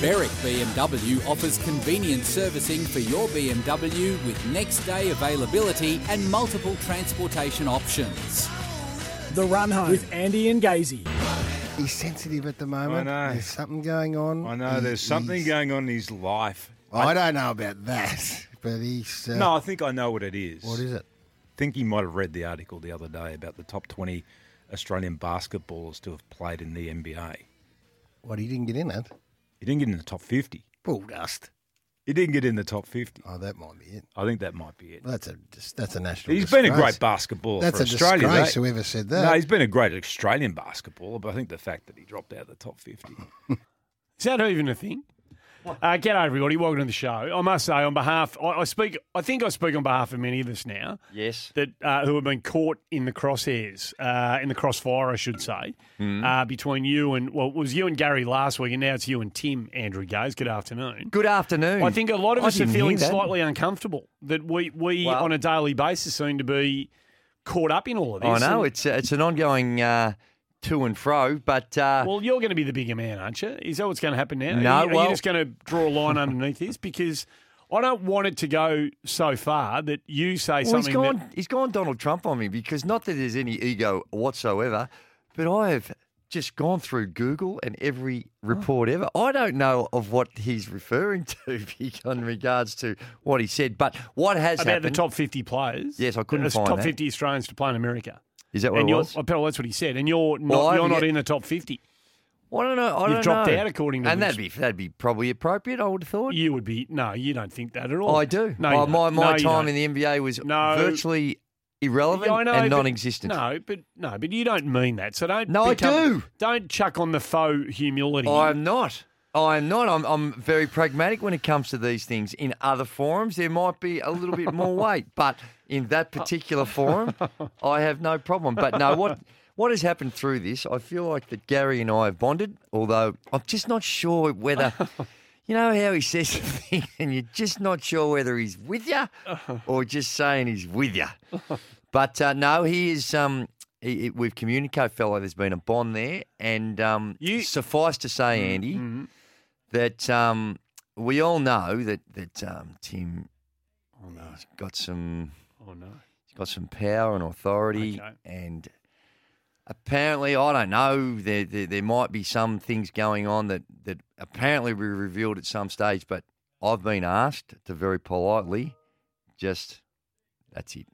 Berwick BMW offers convenient servicing for your BMW with next day availability and multiple transportation options. The Run Home with Andy and Gazy. He's sensitive at the moment. I know. There's something going on. I know. There's something going on in his life. I don't know about that, but he's... No, I think I know what it is. What is it? I think he might have read the article the other day about the top 20 Australian basketballers to have played in the NBA. What, he didn't get in that? He didn't get in the top 50. Bull dust. He didn't get in the top 50. Oh, that might be it. I think that might be it. Well, that's a national disgrace. He's been a great basketballer for Australia. That's a disgrace, whoever said that. No, he's been a great Australian basketballer, but I think the fact that he dropped out of the top 50. Is that even a thing? G'day, everybody. Welcome to the show. I must say, on behalf, I think I speak on behalf of many of us now. Yes. That who have been caught in the crosshairs, in the crossfire, I should say, between you and, well, it was you and Gary last week, and now it's you and Tim, Andrew Gaze. Good afternoon. Good afternoon. I think a lot of us are feeling slightly uncomfortable that we on a daily basis, seem to be caught up in all of this. I know. It's an ongoing... to and fro, but... well, you're going to be the bigger man, aren't you? Is that what's going to happen now? No, Are you just going to draw a line underneath this? Because I don't want it to go so far that you say something... He's gone Donald Trump on me, because not that there's any ego whatsoever, but I have just gone through Google and every report ever. I don't know of what he's referring to in regards to what he said, but what has happened... About the top 50 players? Yes, I couldn't find that. Top 50 Australians to play in America. Is that what it was? Well, that's what he said. And you're not in the top 50. Well, I don't know. You've dropped out, according to... And that'd be probably appropriate, I would have thought. You would be... No, you don't think that at all. I do. No, my time in the NBA was virtually irrelevant and non-existent. But you don't mean that. So don't... No, I do. Don't chuck on the faux humility. I'm not. I'm very pragmatic when it comes to these things. In other forums, there might be a little bit more weight, but in that particular forum, I have no problem. But no, what has happened through this, I feel like that Gary and I have bonded, although I'm just not sure whether, you know how he says the thing and you're just not sure whether he's with you or just saying he's with you. But no, he is... We've communicated, fellow, there's been a bond there, and suffice to say, Andy, that we all know that Tim has got some power and authority, okay, and apparently, I don't know, there might be some things going on that apparently were revealed at some stage, but I've been asked to very politely just, that's it.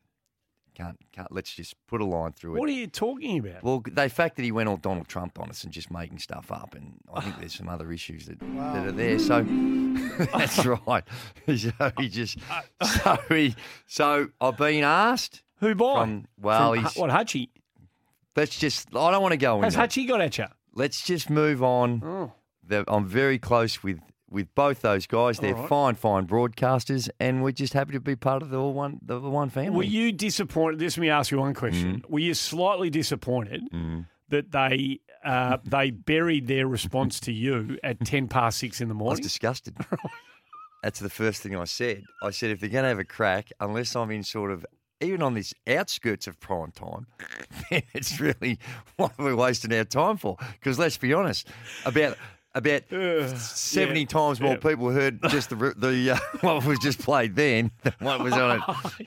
Can't. Let's just put a line through it. What are you talking about? Well, the fact that he went all Donald Trump on us and just making stuff up, and I think there's some other issues that are there. So that's right. So I've been asked. Who by? What, Hutchie? Let's just. I don't want to go into. Has Hutchie got at you? Let's just move on. Oh. I'm very close with both those guys. They're right. Fine broadcasters, and we're just happy to be part of the one family. Were you disappointed? Let me ask you one question. Were you slightly disappointed that they buried their response to you at 6:10 in the morning? I was disgusted. That's the first thing I said. I said, if they're going to have a crack, unless I'm in sort of, even on this outskirts of prime time, then it's really what we're wasting our time for. Because let's be honest, about 70 times more people heard just the what was just played then than what was on at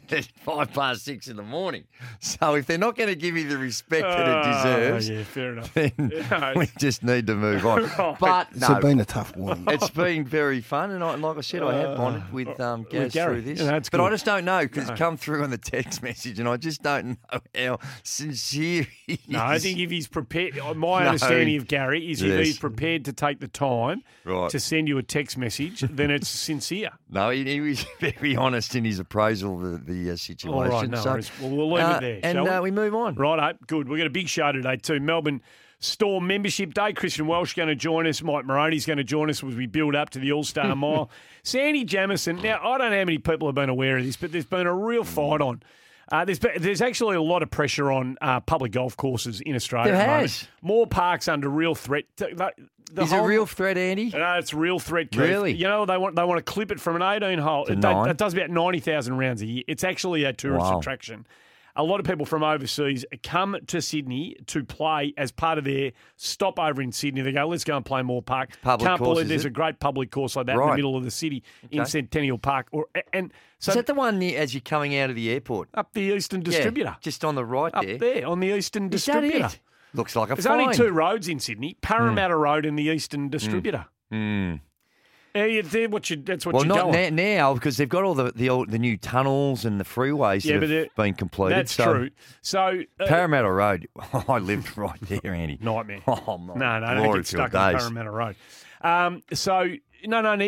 6:05 in the morning. So if they're not going to give me the respect that it deserves, fair enough, then we just need to move on. Right. But no, it's been a tough one. It's been very fun, and like I said, I have bonded with Gaz through this. Yeah, but good. I just don't know, because it's come through in the text message, and I just don't know how sincere he is. No, I think if he's prepared, my understanding of Gary is if he's prepared to take the time to send you a text message, then it's sincere. No, he was very honest in his appraisal of the situation. All right, no worries. Well, we'll leave it there. And we move on. Right, good. We've got a big show today too. Melbourne Storm Membership Day. Christian Welch going to join us. Mike Moroney's going to join us as we build up to the All-Star Mile. Sandy Jamieson. Now, I don't know how many people have been aware of this, but there's been a real fight on. There's actually a lot of pressure on public golf courses in Australia. There has. More parks under real threat. Is it a real threat, Andy? No, it's a real threat, Keith. Really? You know, they want to clip it from an 18-hole. It does about 90,000 rounds a year. It's actually a tourist attraction. a lot of people from overseas come to Sydney to play as part of their stopover in Sydney. They go, let's go and play Moore Park. Can't believe there's a great public course like that in the middle of the city in Centennial Park. So is that the one near, as you're coming out of the airport? Up the Eastern Distributor. Yeah, just on the right there. Up there on the Eastern Distributor. That it? Looks like a There's fine. Only two roads in Sydney, Parramatta Road and the Eastern Distributor. That's what you go on. Now, because they've got all the new tunnels and the freeways that have been completed. That's true. So Parramatta Road, I lived right there, Andy. Nightmare. Oh, my No, don't get stuck on Parramatta Road.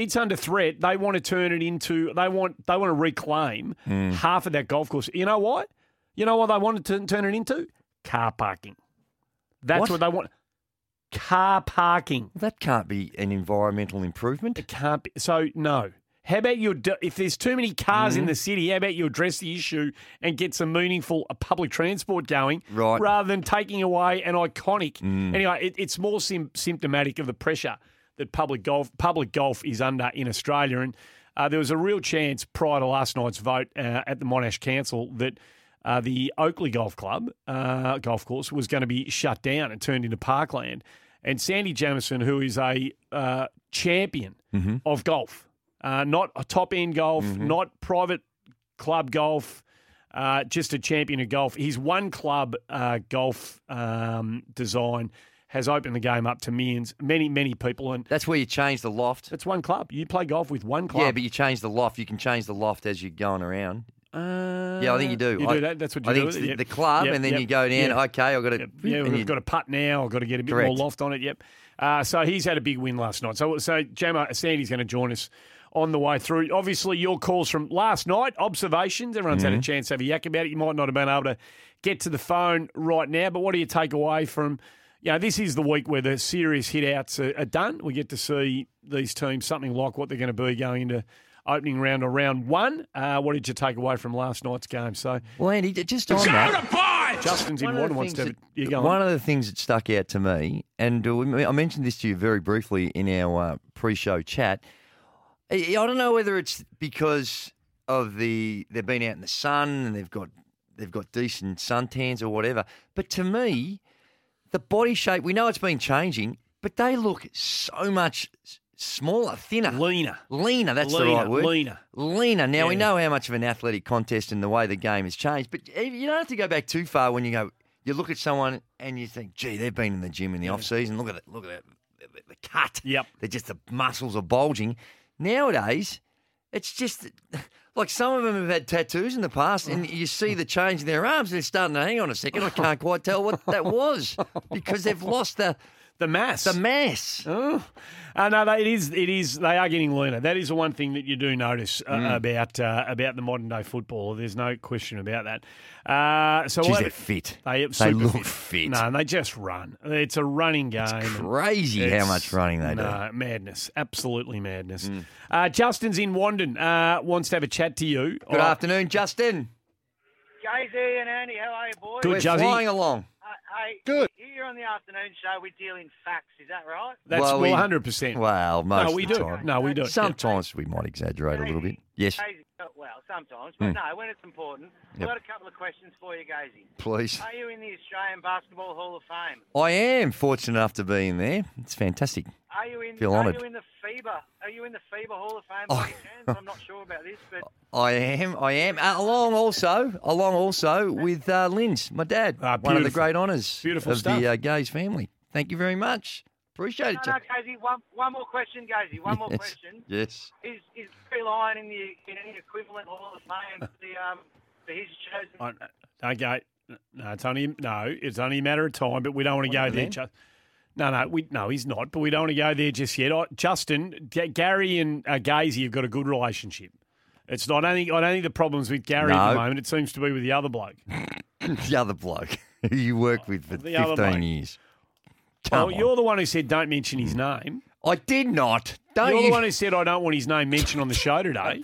It's under threat. They want to turn it into, they want to reclaim half of that golf course. You know what? You know what they want to turn it into? Car parking. That's what they want. Car parking. That can't be an environmental improvement. It can't be. So, no. How about if there's too many cars in the city, how about you address the issue and get some meaningful public transport going rather than taking away an iconic. Anyway, it's more symptomatic of the pressure that public golf is under in Australia. And there was a real chance prior to last night's vote at the Monash Council that the Oakleigh golf course was going to be shut down and turned into parkland. And Sandy Jamieson, who is a champion of golf, not a top-end golf, not private club golf, just a champion of golf. His one club golf design has opened the game up to millions, many, many people. And that's where you change the loft. It's one club. You play golf with one club. Yeah, but you change the loft. You can change the loft as you're going around. Yeah, I think you do. I do. It's the club, and then you go down. Yep. Okay, I've got to. Yeah, we've got to putt now. I've got to get a bit more loft on it. Yep. So he's had a big win last night. So Jammer, Sandy's going to join us on the way through. Obviously, your calls from last night, observations. Everyone's had a chance to have a yak about it. You might not have been able to get to the phone right now, but what do you take away from? You know, this is the week where the serious hit-outs are done. We get to see these teams something like what they're going to be going into opening round or round one. What did you take away from last night's game? So, well, Andy, just on that, Justin's in water wants to. One of the things that stuck out to me, and I mentioned this to you very briefly in our pre-show chat. I don't know whether it's because of they've been out in the sun and they've got decent suntans or whatever, but to me, the body shape, we know it's been changing, but they look so much smaller, thinner. Leaner, that's the right word. Leaner. Now, we know how much of an athletic contest and the way the game has changed, but you don't have to go back too far when you look at someone and you think, gee, they've been in the gym in the off-season. Look at that, the cut. Yep. The muscles are bulging. Nowadays, it's just like some of them have had tattoos in the past and you see the change in their arms. They're starting to hang on a second. I can't quite tell what that was because they've lost the mass. Oh. No, it is. They are getting leaner. That is the one thing that you do notice about the modern day footballer. There's no question about that. They're fit. They look fit. No, they just run. It's a running game. It's crazy how much running they do. Madness. Absolutely madness. Justin's in Wandon. Wants to have a chat to you. Good afternoon, Justin. Jay-Z and Andy, how are you, boys? Good, Juzzy. Flying along. Hey, good. Here on the afternoon show, we deal in facts. Is that right? That's 100%. Well, most of the time. No, we do. Sometimes we might exaggerate a little bit. Yes. Well, sometimes. But no, when it's important. I've got a couple of questions for you, Gazy. Please. Are you in the Australian Basketball Hall of Fame? I am fortunate enough to be in there. It's fantastic. Are you in the FIBA Hall of Fame by any chance? I'm not sure about this, but I am. Along also with Lynn's, my dad. One of the great honours of the Gaze family. Thank you very much. Appreciate it. No, Gazy, one more question, Gazy. One more question. Yes. Is Gary Lyon in any equivalent Hall of Fame for his chosen? Okay. No, it's only a matter of time. But we don't want to go there. No, he's not, but we don't want to go there just yet. Justin, Gary and Gazy have got a good relationship. It's not only I don't think the problem's with Gary at the moment. It seems to be with the other bloke. The other bloke who you worked with for 15 years. Well, you're the one who said don't mention his name. I did not. You're the one who said I don't want his name mentioned on the show today.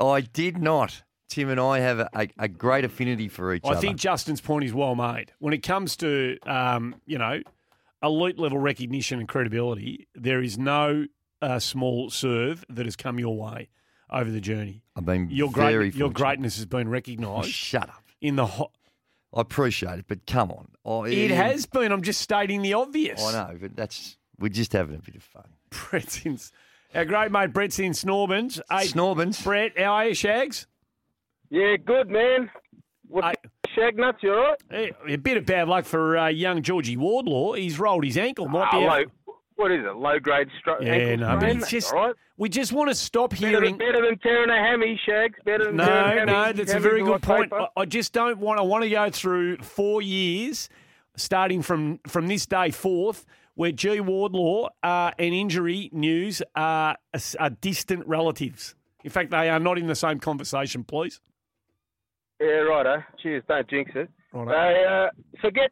I did not. Tim and I have a great affinity for each other. I think Justin's point is well made. When it comes to, elite level recognition and credibility, there is no small serve that has come your way over the journey. I mean, your greatness has been recognised. Oh, shut up. in the hot. I appreciate it, but come on. It has been. I'm just stating the obvious. I know, but we're just having a bit of fun. Our great mate Brett's in Snorbans. Hey, Snorbans. Brett, how are you, Shags? Yeah, good, man. Shag nuts, you all right? A bit of bad luck for young Georgie Wardlaw. He's rolled his ankle. What is it? Low-grade stroke? Yeah, no, but it's just, right? We just want to stop hearing... Better than tearing a hammy, Shags. Better than tearing a hammy. No, that's a very good point. I just don't want... I want to go through 4 years, starting from this day forth, where G. Wardlaw and injury news are distant relatives. In fact, they are not in the same conversation, please. Yeah, righto. Cheers. Don't jinx it. Forget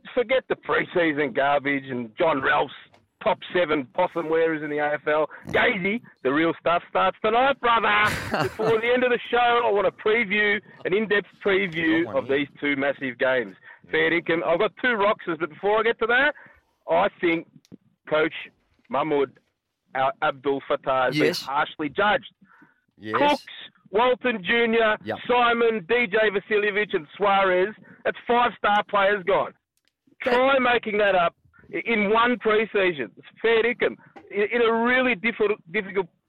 the preseason garbage and John Ralph's top 7 possum wearers in the AFL. Gazy, the real stuff starts tonight, brother. Before the end of the show, I want to preview, an in-depth preview of these two massive games. Fair dinkum. I've got two Roxas, but before I get to that, I think Coach Mahmoud Abdul Fattah has been harshly judged. Yes. Cooks, Walton Jr., Simon, DJ Vasilievich and Suarez. That's 5-star players gone. Try making that up. In one pre-season, it's fair dinkum. In a really difficult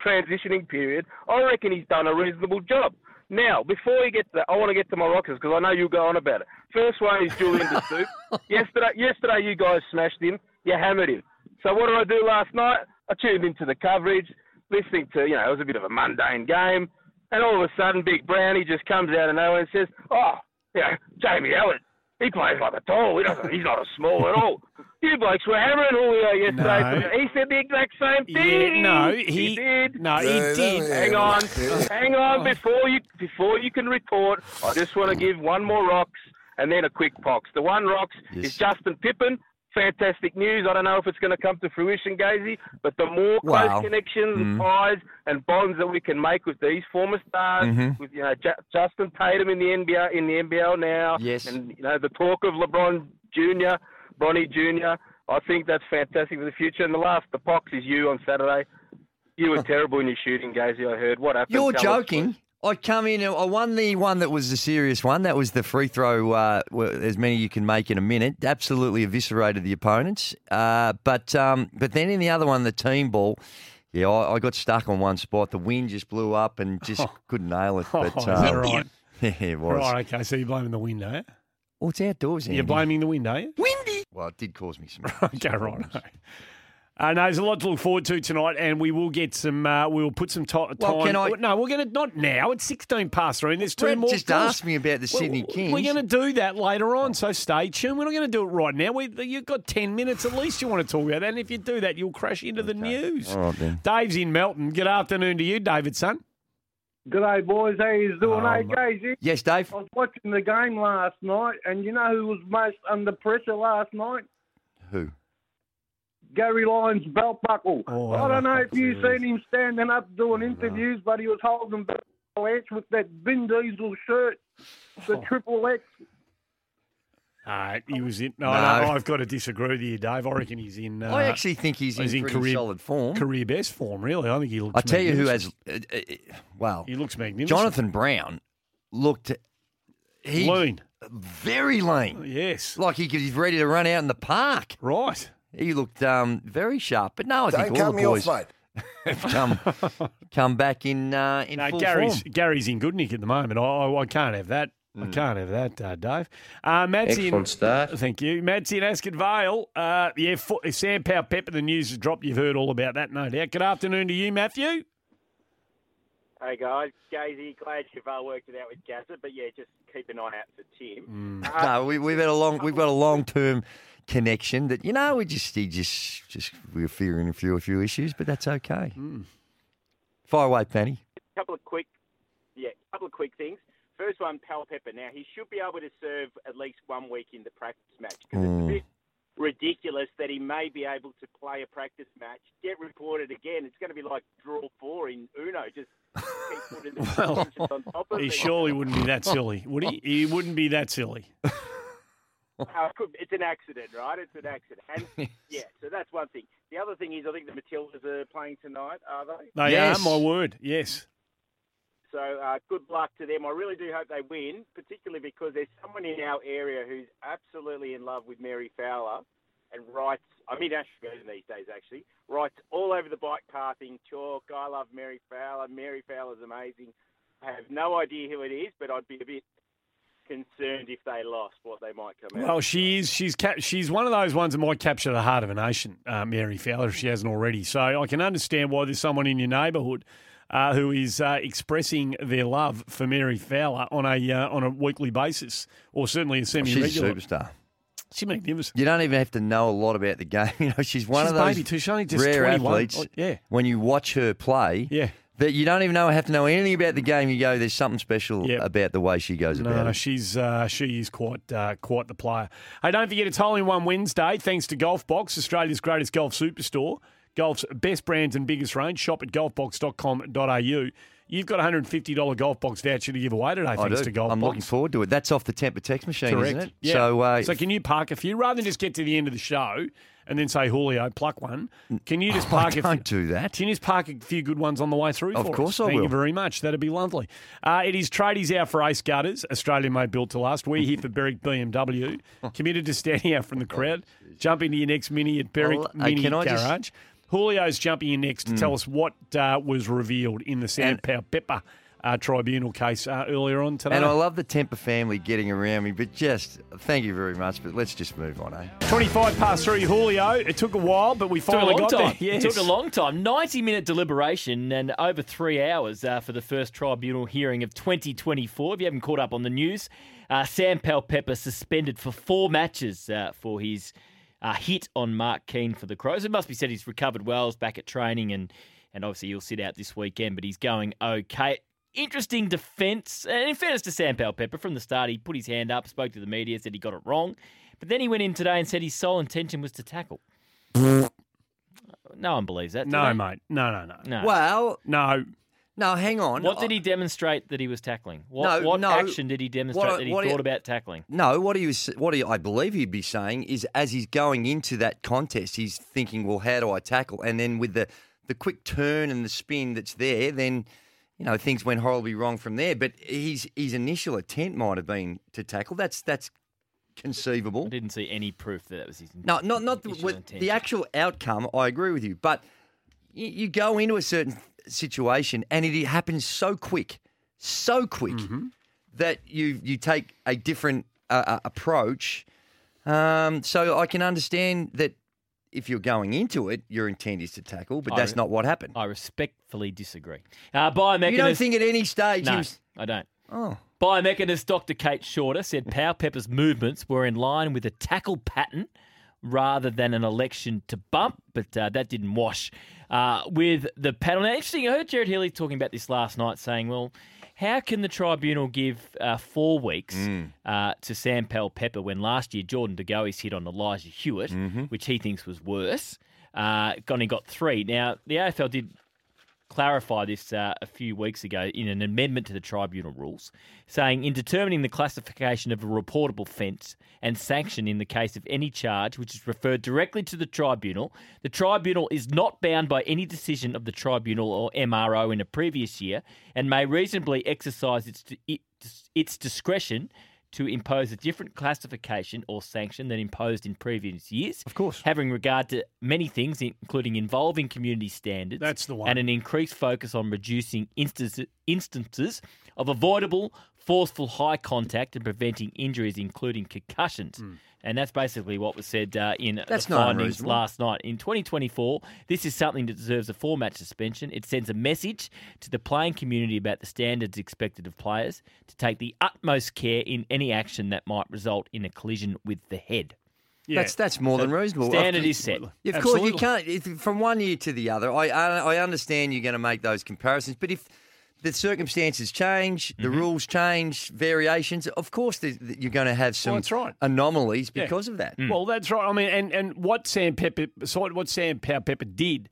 transitioning period, I reckon he's done a reasonable job. Now, before you get to that, I want to get to my Rockers because I know you'll go on about it. First one is Julian De Soup. Yesterday, you guys smashed him. You hammered him. So what did I do last night? I tuned into the coverage, listening to, it was a bit of a mundane game. And all of a sudden, Big Brownie just comes out of nowhere and says, Jamie Elliott. He plays like a tall. He's not a small at all. You blokes were hammering Julio yesterday. No. He said the exact same thing. Yeah, no, he did. No, he did. Hang on. Before you can retort, I just want to give one more Rocks and then a quick pox. The one Rocks is Justin Pippen. Fantastic news. I don't know if it's going to come to fruition, Gazy, but the more close connections, ties and bonds that we can make with these former stars, with Justin Tatum in the NBA, in the NBL now, and the talk of LeBron Jr., Bronny Jr., I think that's fantastic for the future. And the pox is you on Saturday. You were terrible in your shooting, Gazy, I heard. What happened? You're joking. I come in and I won the one that was the serious one. That was the free throw, as many you can make in a minute. Absolutely eviscerated the opponents. But then in the other one, the team ball, I got stuck on one spot. The wind just blew up and just couldn't nail it. But, is that right? Yeah, it was. Right, okay. So you're blaming the wind, eh? Well, it's outdoors, Andy. You're blaming the wind, eh? Windy! Well, it did cause me some okay, right. No, there's a lot to look forward to tonight, and we will get some. We'll put some time. Well, we're going to not now. It's 16 past 3. And there's two more. Just asked me about the Sydney Kings. We're going to do that later on, so stay tuned. We're not going to do it right now. You've got 10 minutes at least. You want to talk about that, and if you do that, you'll crash into the news. All right, then. Dave's in Melton. Good afternoon to you, David, son. G'day, boys. How you doing? Hey, Gazy. Yes, Dave. I was watching the game last night, and you know who was most under pressure last night? Who? Gary Lyon's belt buckle. I don't know if you've seen him standing up doing interviews, but he was holding Triple H with that Vin Diesel shirt, the Triple X. He was in. No, I've got to disagree with you, Dave. I reckon he's in. I actually think he's in pretty solid form. Career best form, really. I think he looks magnificent. I tell you who has. He looks magnificent. Jonathan Brown looked. Lean. Very lean. Yes. Like he's ready to run out in the park. Right. He looked very sharp, but no, I think all the boys have come back in full form. Gary's in good nick at the moment. I can't have that. I can't have that, Dave. Matt's excellent start. Thank you. Matt's in Ascot Vale. Sam Powell-Pepper, the news has dropped. You've heard all about that, no doubt. Good afternoon to you, Matthew. Hey, guys. Gazy, glad Cheval worked it out with Gazza, but, just keep an eye out for Tim. No, we've got a long-term connection that, we were fearing a few issues, but that's okay. Fire away, Penny. A couple of quick things. First one, Powell-Pepper. Now, he should be able to serve at least 1 week in the practice match because it's a bit ridiculous that he may be able to play a practice match, get reported again. It's going to be like draw 4 in Uno, just... He surely wouldn't be that silly, would he? He wouldn't be that silly. It's an accident, right? It's an accident. And, so that's one thing. The other thing is I think the Matildas are playing tonight, are they? They are, my word, yes. So good luck to them. I really do hope they win, particularly because there's someone in our area who's absolutely in love with Mary Fowler and writes, I'm in Ashburton these days actually, writes all over the bike pathing, chalk, I love Mary Fowler, Mary Fowler's amazing. I have no idea who it is, but I'd be a bit concerned if they lost what they might come out. Well, she's one of those ones that might capture the heart of a nation, Mary Fowler, if she hasn't already. So I can understand why there's someone in your neighbourhood who is expressing their love for Mary Fowler on a weekly basis, or certainly a semi-regular. She's a superstar. She's magnificent. You don't even have to know a lot about the game. You know, she's one of those baby too. She's only just rare 21. Athletes. Oh, yeah. When you watch her play, yeah. That you don't even have to know anything about the game. You go, there's something special about the way she goes about it. No, she is quite the player. Hey, don't forget, it's Hole-in-One Wednesday, thanks to Golfbox, Australia's greatest golf superstore. Golf's best brands and biggest range. Shop at golfbox.com.au. You've got a $150 Golfbox voucher to give away today, thanks to Golfbox. I'm looking forward to it. That's off the temper text machine, correct, isn't it? Yeah. So can you park a few? Rather than just get to the end of the show and then say, Julio, pluck one, can you just park a few? Don't do that. Can you just park a few good ones on the way through for us? Of course I will. Thank you very much. That'd be lovely. It is Tradies Hour for Ace Gutters, Australia made built to last. We're here for Berwick BMW, committed to standing out from the crowd. Jump into your next Mini at Berwick Mini Garage. Julio's jumping in next to tell us what was revealed in the Sam Powell-Pepper tribunal case earlier on today. And I love the Temper family getting around me, but just thank you very much, but let's just move on, eh? 25 past three, Julio. It took a while, but we finally got there. Yes. It took a long time. 90-minute deliberation and over 3 hours for the first tribunal hearing of 2024. If you haven't caught up on the news, Sam Powell-Pepper suspended for 4 matches for his... hit on Mark Keane for the Crows. It must be said he's recovered well, he's back at training, and obviously he'll sit out this weekend, but he's going okay. Interesting defence. And in fairness to Sam Powell-Pepper, from the start, he put his hand up, spoke to the media, said he got it wrong. But then he went in today and said his sole intention was to tackle. No one believes that, do they? Mate. No. Well... No, hang on. What did he demonstrate that he was tackling? What action did he demonstrate that he thought about tackling? No, I believe he'd be saying is as he's going into that contest, he's thinking, well, how do I tackle? And then with the quick turn and the spin that's there, then things went horribly wrong from there. But his initial intent might have been to tackle. That's conceivable. I didn't see any proof that was his intent. No, not the actual outcome. I agree with you, but you go into a certain situation, and it happens so quick that you take a different approach. So I can understand that if you're going into it, your intent is to tackle, but that's not what happened. I respectfully disagree. Biomechanist, you don't think at any stage... No, I don't. Oh. Biomechanist Dr. Kate Shorter said Powell-Pepper's movements were in line with a tackle pattern rather than an election to bump, but that didn't wash with the panel. Now, interesting, I heard Jared Healy talking about this last night, saying, well, how can the tribunal give 4 weeks to Sam Powell-Pepper when last year Jordan De Goey's hit on Elijah Hewitt, which he thinks was worse, and he got 3. Now, the AFL did clarify this a few weeks ago in an amendment to the tribunal rules, saying in determining the classification of a reportable offence and sanction in the case of any charge which is referred directly to the tribunal is not bound by any decision of the tribunal or MRO in a previous year and may reasonably exercise its discretion to impose a different classification or sanction than imposed in previous years. Of course. Having regard to many things, including involving community standards. That's the one. And an increased focus on reducing instances of avoidable, forceful high contact and preventing injuries, including concussions. And that's basically what was said in the findings last night. In 2024, this is something that deserves a 4-match suspension. It sends a message to the playing community about the standards expected of players to take the utmost care in any action that might result in a collision with the head. Yeah. That's more than reasonable. Standard is set. Of course, you can't, from one year to the other, I understand you're going to make those comparisons, but if the circumstances change, the rules change, variations. Of course, you're going to have some anomalies because of that. Well, that's right. I mean, and what Sam Powell-Pepper did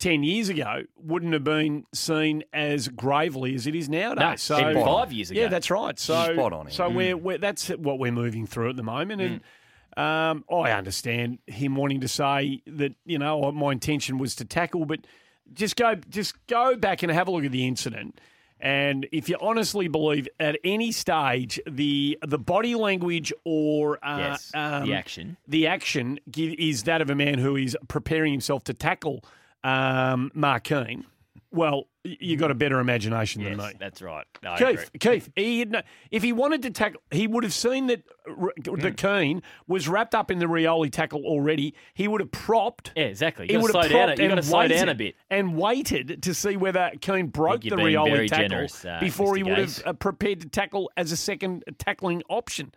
10 years ago wouldn't have been seen as gravely as it is nowadays. No, 5 years ago. Yeah, that's right. So, spot on. So we're that's what we're moving through at the moment. And I understand him wanting to say that, my intention was to tackle, but just go back and have a look at the incident And if you honestly believe at any stage the body language or the action is that of a man who is preparing himself to tackle Mark Keane, well, you got a better imagination than me. That's right. No, Keith, if he wanted to tackle, he would have seen that the Keane was wrapped up in the Rioli tackle already. He would have propped. Yeah, exactly. You've got to slow down a bit. And waited to see whether Keane broke the Rioli tackle before he would have prepared to tackle as a second tackling option.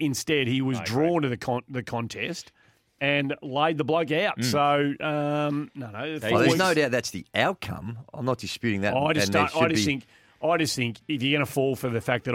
Instead, he was drawn to the contest. And laid the bloke out. So, there's no doubt that's the outcome. I'm not disputing that. I just think if you're going to fall for the fact that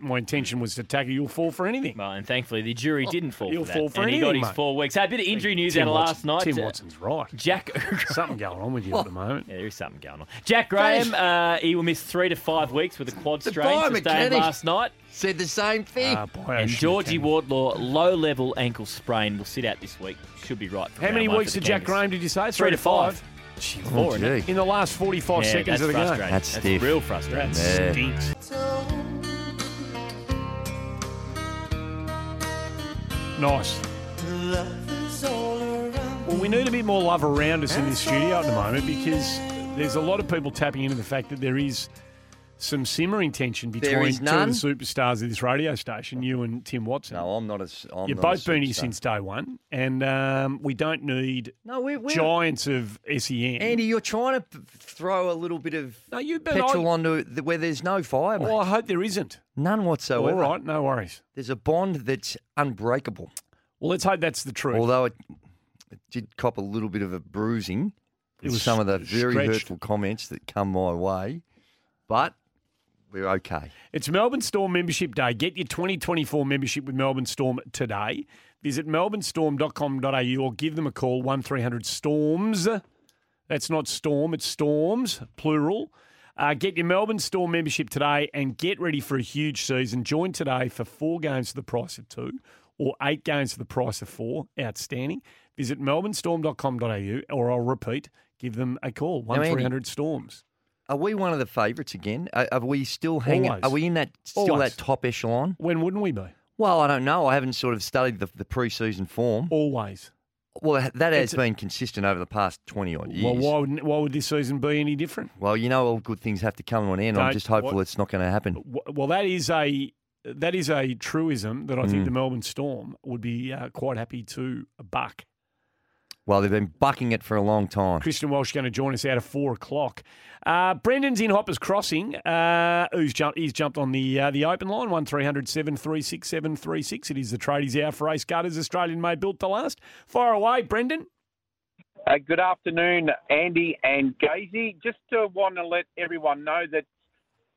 my intention was to tackle, you'll fall for anything. Well, and thankfully the jury didn't fall for that. You'll fall for anything, and he got his 4 weeks. Had a bit of injury news out of last night. Tim Watson's right. Jack, something going on with you at the moment. Yeah, there is something going on. Jack Graham, he will miss 3 to 5 weeks with a quad strain sustained last night. Said the same thing. And Georgie Wardlaw, low-level ankle sprain, will sit out this week. Should be right. How many weeks did Jack Graham, did you say? 3 to 5. Jeez, in the last 45 seconds of the game. That's real frustrating. That stinks. Nice. Well, we need a bit more love around us in this studio at the moment because there's a lot of people tapping into the fact that there is some simmering tension between two of the superstars of this radio station, you and Tim Watson. No, I'm not as. You've both been here since day one, and we don't need giants of SEN. Andy, you're trying to throw a little bit of petrol onto where there's no fire. Mate. Well, I hope there isn't. None whatsoever. All right, no worries. There's a bond that's unbreakable. Well, let's hope that's the truth. Although it did cop a little bit of a bruising with some of the very hurtful comments that come my way, but we're okay. It's Melbourne Storm Membership Day. Get your 2024 membership with Melbourne Storm today. Visit melbournestorm.com.au or give them a call, 1300 Storms. That's not Storm, it's Storms, plural. Get your Melbourne Storm membership today and get ready for a huge season. Join today for 4 games for the price of 2 or 8 games for the price of 4. Outstanding. Visit melbournestorm.com.au or I'll repeat, give them a call, 1300 Storms. Are we one of the favourites again? Are we still hanging? Always. Are we in that that top echelon? When wouldn't we be? Well, I don't know. I haven't sort of studied the pre-season form. Always. Well, that has been consistent over the past 20-odd years. Well, why would this season be any different? Well, all good things have to come to an end. I'm just hopeful it's not going to happen. Well, that is a truism that I think the Melbourne Storm would be quite happy to buck. Well, they've been bucking it for a long time. Christian Welch going to join us out at 4 o'clock. Brendan's in Hoppers Crossing. He's jumped on the open line, 1300 736 736. It is the Tradies Hour for Ace Gutters, Australian-made, built to last. Fire away, Brendan. Good afternoon, Andy and Gazy. Just want to let everyone know that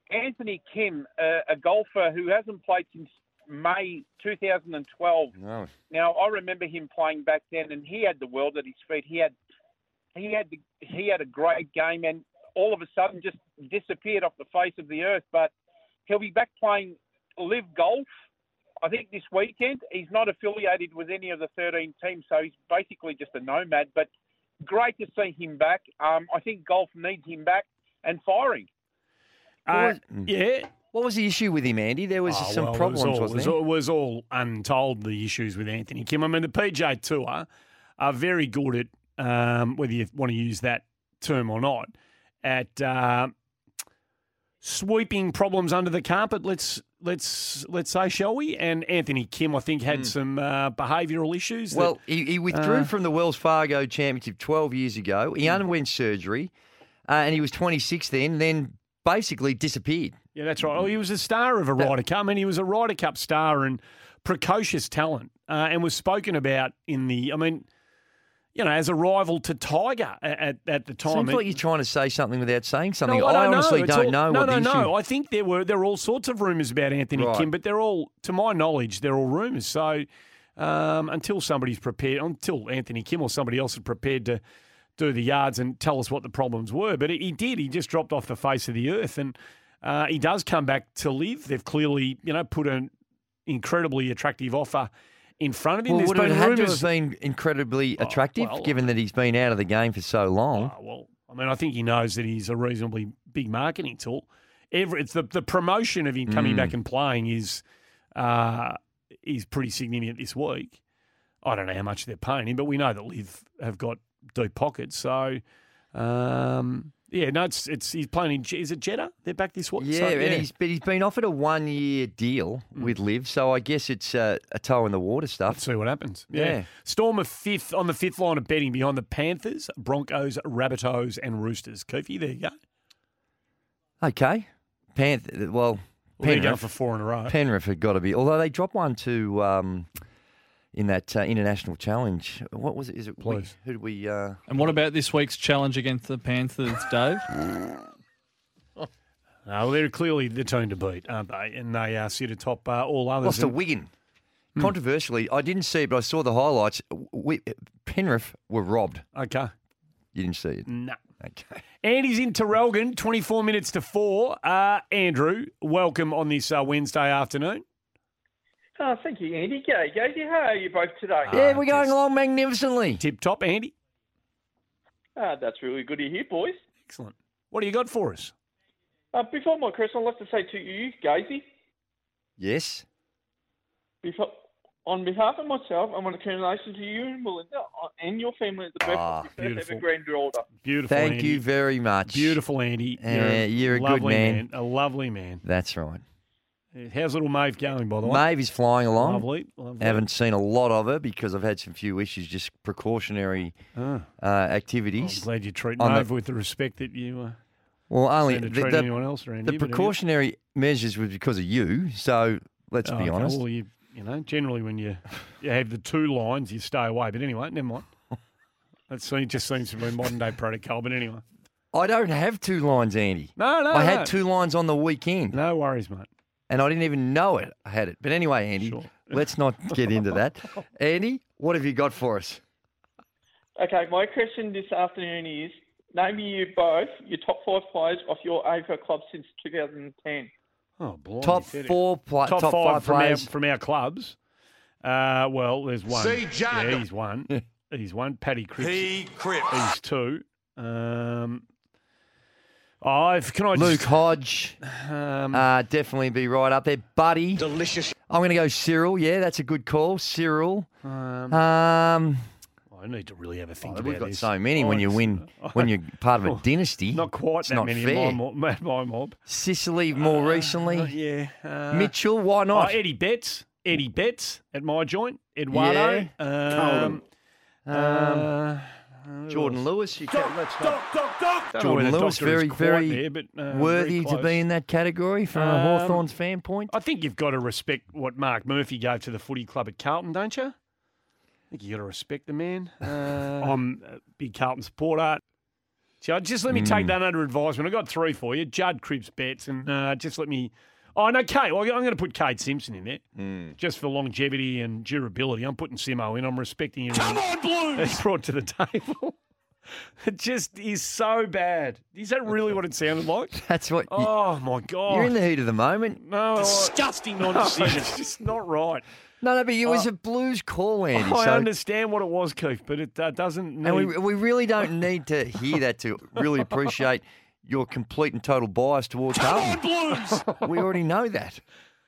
Anthony Kim, a golfer who hasn't played since May 2012. No. Now I remember him playing back then, and he had the world at his feet. He had a great game, and all of a sudden just disappeared off the face of the earth. But he'll be back playing live golf, I think, this weekend. He's not affiliated with any of the 13 teams, so he's basically just a nomad. But great to see him back. I think golf needs him back and firing. What was the issue with him, Andy? There was some problems, wasn't there? It was all untold, the issues with Anthony Kim. I mean, the PGA Tour are very good at, whether you want to use that term or not, at sweeping problems under the carpet, let's say, shall we? And Anthony Kim, I think, had some behavioural issues. Well, he withdrew from the Wells Fargo Championship 12 years ago. He underwent surgery, and he was 26 then basically disappeared. Yeah, that's right. Well, he was a star of a Ryder Cup. I mean, he was a Ryder Cup star and precocious talent and was spoken about as a rival to Tiger at the time. Seems like you're trying to say something without saying something. No, I honestly don't know. I think there were all sorts of rumours about Anthony Kim, but they're all, to my knowledge, they're all rumours. So until Anthony Kim or somebody else is prepared to do the yards and tell us what the problems were. But he did. He just dropped off the face of the earth and... he does come back to live. They've clearly, put an incredibly attractive offer in front of him. Well, would it have been incredibly attractive, given that he's been out of the game for so long? Oh, well, I I mean, I think he knows that he's a reasonably big marketing tool. It's the promotion of him coming back and playing is pretty significant this week. I don't know how much they're paying him, but we know that Liv have got deep pockets. So, he's playing in, is it Jeddah? They're back this week. Yeah, so, and he's been offered a 1-year deal with Liv, so I guess it's a toe in the water stuff. Let's see what happens. Yeah. Storm of fifth on the fifth line of betting behind the Panthers, Broncos, Rabbitohs, and Roosters. Kofi, there you go. Okay. Penrith. They're going for four in a row. Penrith had got to be, although they dropped one to. In that international challenge. What was it? Is it Blues? Who did we... And what about this week's challenge against the Panthers, Dave? They're clearly the team to beat, aren't they? And they sit atop all others. Lost to Wigan. Controversially, I didn't see it, but I saw the highlights. Penrith were robbed. Okay. You didn't see it? No. Okay. Andy's in Terrelgan, 24 minutes to 4. Andrew, welcome on this Wednesday afternoon. Oh, thank you, Andy. G'day, Gazy. How are you both today? Yeah, we're going along magnificently. Tip-top, Andy. That's really good to hear, boys. Excellent. What do you got for us? Before my question, I'd like to say to you, Gazy. Yes? On behalf of myself, I want to congratulate to you and Melinda and your family at the birth of your first ever granddaughter. Beautiful, Thank Andy. You very much. Beautiful, Andy. You're a good man. A lovely man. That's right. How's little Maeve going, by the way? Maeve is flying along. Lovely. I haven't seen a lot of her because I've had some few issues, just precautionary activities. I'm glad you treat Maeve with the respect that you treat anyone else around here. The precautionary measures was because of you, so let's be honest. Well, you know, generally when you have the two lines, you stay away. But anyway, never mind. That just seems to be modern-day protocol, but anyway. I don't have two lines, Andy. No. I had two lines on the weekend. No worries, mate. And I didn't even know it. I had it. But anyway, Andy, Let's not get into that. Andy, what have you got for us? Okay, my question this afternoon is, name you both your top five players off your AFL club since 2010. Oh, boy. Top five players from our clubs. There's one. CJ. Yeah, he's one. He's one. Paddy Cripps. He's two. Luke Hodge, definitely be right up there. Buddy. Delicious. I'm going to go Cyril. Yeah, that's a good call. Cyril. I need to really have a think about this. We've got so many when you win, when you're part of a dynasty. Not quite it's that not many fair. My mob. Sicily more recently. Mitchell, why not? Eddie Betts at my joint. Eduardo. Yeah. Jordan Lewis. Jordan Lewis, very, very worthy to be in that category from a Hawthorns fan point. I think you've got to respect what Mark Murphy gave to the footy club at Carlton, don't you? I think you've got to respect the man. I'm a big Carlton supporter. So just let me take that under advisement. I've got three for you. Judd, Cripps, Betts, and just let me... Oh, no, Kate. Well, I'm going to put Cade Simpson in there just for longevity and durability. I'm putting Simo in. I'm respecting him. Come on, Blues! That's brought to the table. It just is so bad. Is that really what it sounded like? That's what... Oh, my God. You're in the heat of the moment. No, disgusting non-decision. It's just not right. No, but it was a Blues call, Andy. I understand what it was, Keith, but it doesn't need... And we really don't need to hear that to really appreciate... your complete and total bias towards Carlton. Blues! We already know that.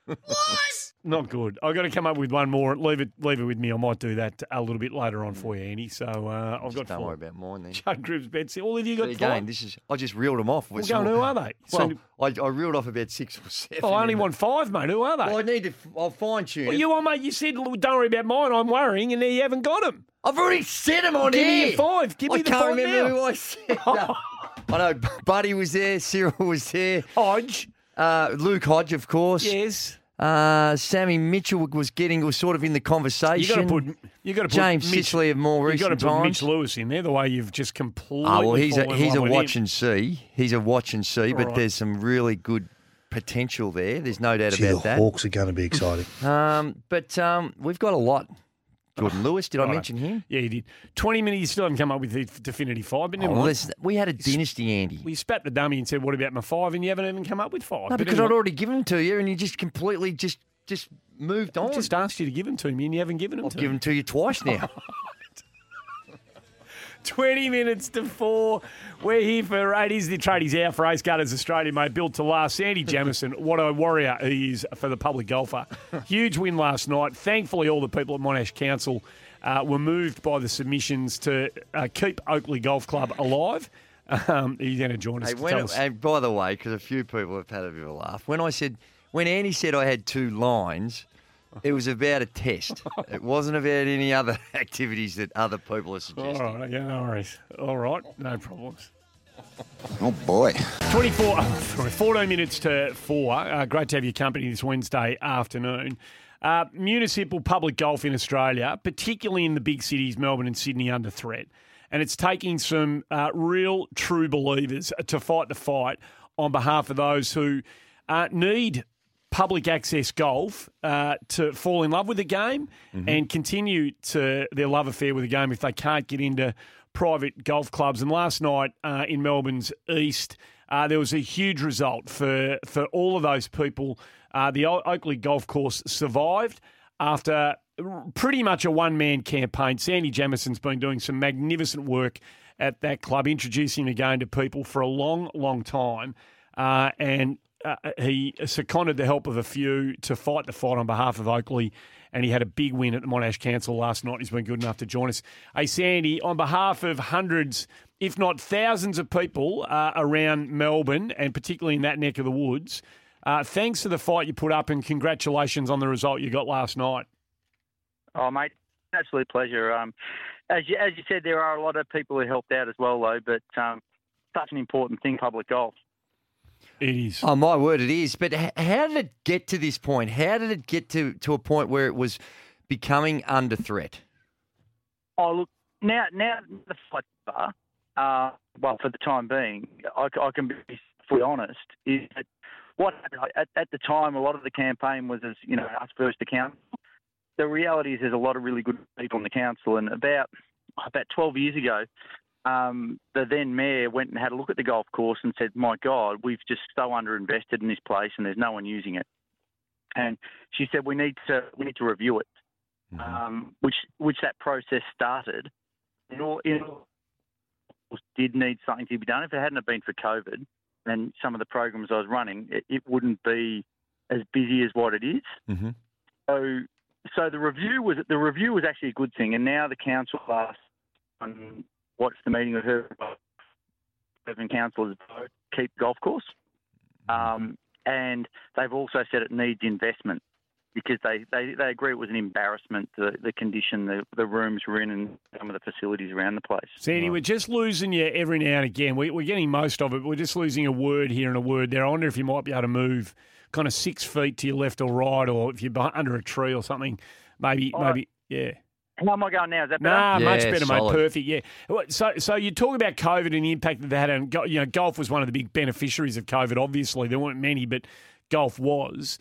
Lies! Not good. I've got to come up with one more. Leave it with me. I might do that a little bit later on for you, Andy. So I've got. Don't worry about mine then. Judd, Cripps, Betsy. All of you got. Again, I just reeled them off. Who are they? Well, I reeled off about six or seven. I only want five, mate. Who are they? Well, I'll fine tune. Well, you are, mate. You said don't worry about mine. I'm worrying, and there you haven't got them. I've already said them on here. Give me your five. Give me the five now. I can't remember who I said. No. I know Buddy was there, Cyril was there. Hodge. Luke Hodge, of course. Yes. Sammy Mitchell was sort of in the conversation. You got to put James Sicily of more recent times. You got to put Mitch Lewis in there. The way you've just completely. Oh well, he's a watch and see. He's a watch and see. But there's some really good potential there. There's no doubt about that. The Hawks are going to be exciting. But we've got a lot. Jordan Lewis, did I mention him? Yeah, you did. 20 minutes, you still haven't come up with the definitive five. But we had a dynasty, Andy. We spat the dummy and said, what about my five? And you haven't even come up with five. No, because I'd already given them to you and you just completely just moved on. I just asked you to give them to me and you haven't given them to me. I've given them to you twice now. 20 minutes to 4. We're here for 8. He's the tradies hour for Ace Gutters Australia, mate. Built to last. Sandy Jamieson, what a warrior he is for the public golfer. Huge win last night. Thankfully, all the people at Monash Council were moved by the submissions to keep Oakleigh Golf Club alive. He's going to join us. Hey, us. And by the way, because a few people have had a bit of a laugh, when Andy said I had 2 lines... It was about a test. It wasn't about any other activities that other people are suggesting. All right, yeah, no worries. All right, no problems. Oh, boy. 14 minutes to 4. Great to have your company this Wednesday afternoon. Municipal public golf in Australia, particularly in the big cities, Melbourne and Sydney, under threat. And it's taking some real true believers to fight the fight on behalf of those who need public access golf to fall in love with the game and continue to their love affair with the game if they can't get into private golf clubs. And last night in Melbourne's East, there was a huge result for all of those people. The Oakleigh Golf Course survived after pretty much a one-man campaign. Sandy Jamison's been doing some magnificent work at that club, introducing the game to people for a long, long time. He seconded the help of a few to fight the fight on behalf of Oakleigh, and he had a big win at the Monash Council last night. He's been good enough to join us. Hey, Sandy, on behalf of hundreds, if not thousands of people around Melbourne, and particularly in that neck of the woods, thanks for the fight you put up and congratulations on the result you got last night. Oh, mate, absolute pleasure. As you said, there are a lot of people who helped out as well, though, but such an important thing, public golf. It is. Oh, my word, it is. But how did it get to this point? How did it get to a point where it was becoming under threat? Oh, look, now the fight's over, well, for the time being, I can be fully honest, is that what happened at the time, a lot of the campaign was, as you know, us versus the council. The reality is there's a lot of really good people in the council, and about 12 years ago, the then mayor went and had a look at the golf course and said, my God, we've just so underinvested in this place and there's no one using it. And she said, we need to review it, which that process started. It all did need something to be done. If it hadn't been for COVID and some of the programs I was running, it wouldn't be as busy as what it is. Mm-hmm. So the review was actually a good thing. And now the council asked watched the meeting with her. Urban councillors vote keep golf course, and they've also said it needs investment because they agree it was an embarrassment the condition the rooms were in and some of the facilities around the place. Sandy, we're just losing you every now and again. We're getting most of it. But we're just losing a word here and a word there. I wonder if you might be able to move kind of 6 feet to your left or right, or if you're under a tree or something. Maybe, yeah. How am I going now? Is that better? Nah, much better, solid. Mate. Perfect, yeah. So you talk about COVID and the impact that had on golf was one of the big beneficiaries of COVID, obviously. There weren't many, but golf was.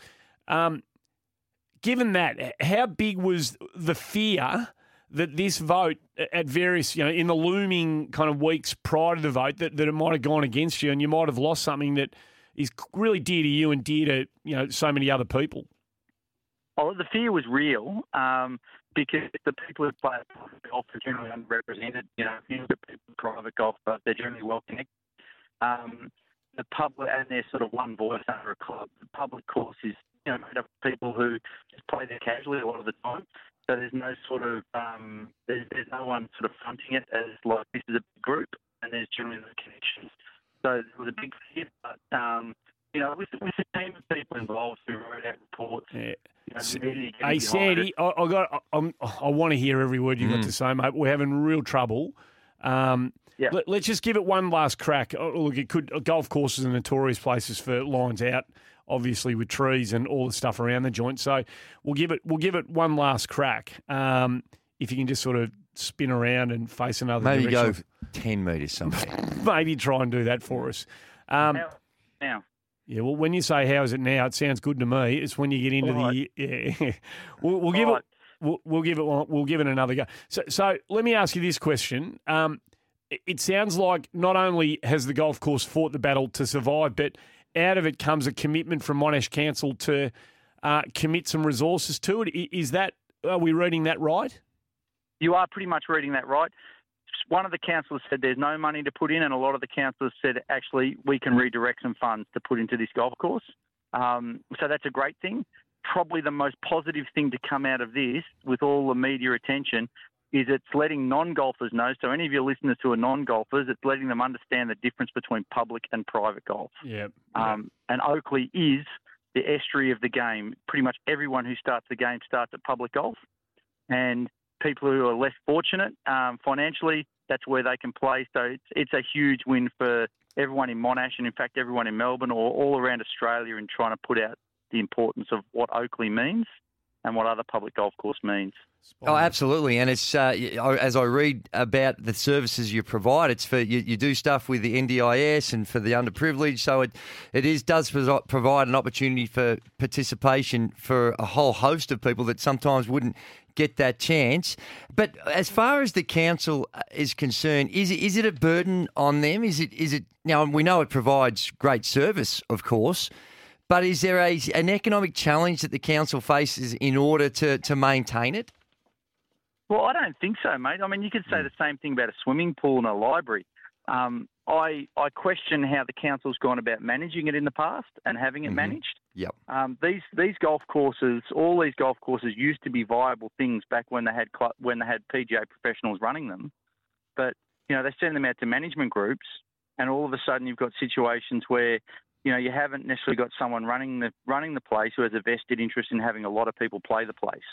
Given that, how big was the fear that this vote at various, in the looming kind of weeks prior to the vote, that it might have gone against you and you might have lost something that is really dear to you and dear to, so many other people? Oh, the fear was real. Because the people who play private golf are generally underrepresented. If you look at people in private golf, but they're generally well connected. The public, and they're sort of one voice under a club. The public course is, made up of people who just play there casually a lot of the time. So there's no sort of, there's no one sort of fronting it as like this is a big group, and there's generally no connections. So it was a big fear, but, with the team of people involved who wrote out reports. Yeah. Hey, Sandy, I want to hear every word you've got to say, mate. We're having real trouble. Let's just give it one last crack. Look, golf courses are notorious places for lines out, obviously, with trees and all the stuff around the joint. So we'll give it one last crack. If you can just sort of spin around and face another direction. Maybe go 10 metres somewhere. Maybe try and do that for us. Now. Yeah, well, when you say how is it now, it sounds good to me. It's when you get into We'll give it another go. So let me ask you this question. It sounds like not only has the golf course fought the battle to survive, but out of it comes a commitment from Monash Council to commit some resources to it. Are we reading that right? You are pretty much reading that right. one of the councillors said there's no money to put in, and a lot of the councillors said, actually, we can redirect some funds to put into this golf course. So that's a great thing. Probably the most positive thing to come out of this, with all the media attention, is it's letting non-golfers know. So any of your listeners who are non-golfers, it's letting them understand the difference between public and private golf. Yeah. And Oakleigh is the estuary of the game. Pretty much everyone who starts the game starts at public golf. And people who are less fortunate financially, that's where they can play. So it's a huge win for everyone in Monash and, in fact, everyone in Melbourne or all around Australia in trying to put out the importance of what Oakleigh means and what other public golf course means. Oh, absolutely. And it's as I read about the services you provide, it's for you do stuff with the NDIS and for the underprivileged. So it does provide an opportunity for participation for a whole host of people that sometimes wouldn't get that chance. But as far as the council is concerned, is it a burden on them? Is it now, we know it provides great service, of course. But is there an economic challenge that the council faces in order to maintain it? Well, I don't think so, mate. I mean, you could say the same thing about a swimming pool and a library. I question how the council's gone about managing it in the past and having it managed. Yep. These golf courses, all these golf courses, used to be viable things back when they had PGA professionals running them. But you know, they send them out to management groups, and all of a sudden you've got situations where, you know, you haven't necessarily got someone running the place who has a vested interest in having a lot of people play the place.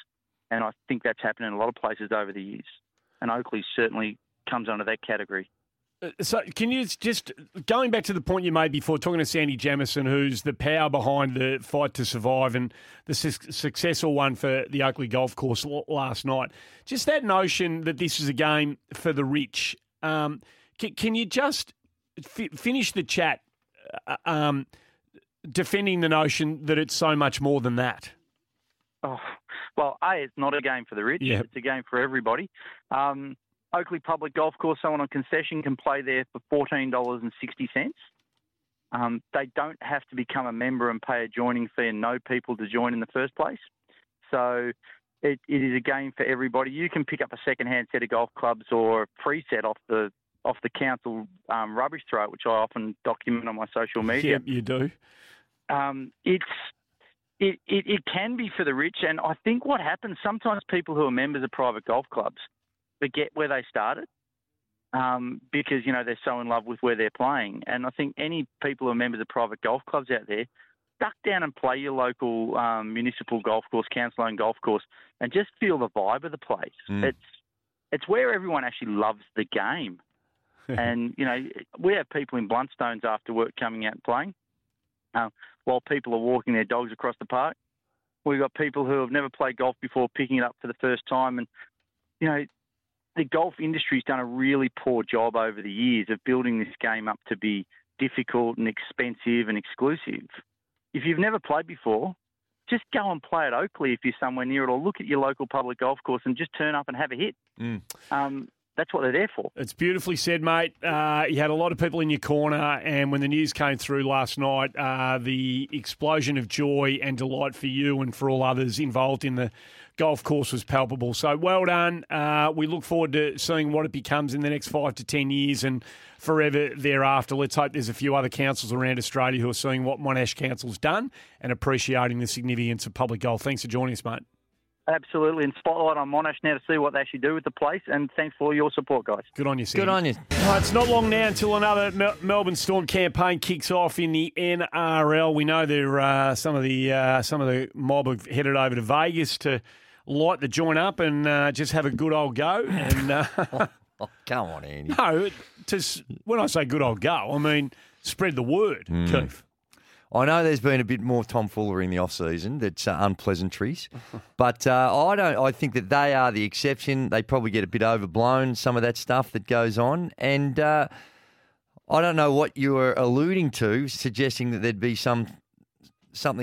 And I think that's happened in a lot of places over the years. And Oakleigh certainly comes under that category. So can you just, going back to the point you made before, talking to Sandy Jamieson, who's the power behind the Fight to Survive and the successful one for the Oakleigh Golf Course last night, just that notion that this is a game for the rich. Can you just finish the chat defending the notion that it's so much more than that? Oh, well, A, it's not a game for the rich. Yep. It's a game for everybody. Oakleigh Public Golf Course, someone on concession can play there for $14.60. They don't have to become a member and pay a joining fee and know people to join in the first place. So it is a game for everybody. You can pick up a second-hand set of golf clubs or a preset off the council rubbish throw, which I often document on my social media. Yep, you do. It can be for the rich, and I think what happens, sometimes people who are members of private golf clubs forget where they started because, you know, they're so in love with where they're playing. And I think any people who are members of private golf clubs out there, duck down and play your local municipal golf course, council-owned golf course, and just feel the vibe of the place. Mm. It's where everyone actually loves the game. And, you know, we have people in Bluntstones after work coming out and playing while people are walking their dogs across the park. We've got people who have never played golf before picking it up for the first time. And, you know, the golf industry's done a really poor job over the years of building this game up to be difficult and expensive and exclusive. If you've never played before, just go and play at Oakleigh if you're somewhere near it, or look at your local public golf course and just turn up and have a hit. Mm. That's what they're there for. It's beautifully said, mate. You had a lot of people in your corner, and when the news came through last night, the explosion of joy and delight for you and for all others involved in the golf course was palpable. So well done. We look forward to seeing what it becomes in the next 5 to 10 years and forever thereafter. Let's hope there's a few other councils around Australia who are seeing what Monash Council's done and appreciating the significance of public golf. Thanks for joining us, mate. Absolutely, and spotlight on Monash now to see what they actually do with the place, and thanks for all your support, guys. Good on you, Sam. Good on you. Well, it's not long now until another Melbourne Storm campaign kicks off in the NRL. We know there some of the mob have headed over to Vegas to light the joint up and just have a good old go. And come on, Andy. No, when I say good old go, I mean spread the word, Keith. I know there's been a bit more tomfoolery in the off-season that's unpleasantries, but I think that they are the exception. They probably get a bit overblown, some of that stuff that goes on, and I don't know what you were alluding to, suggesting that there'd be something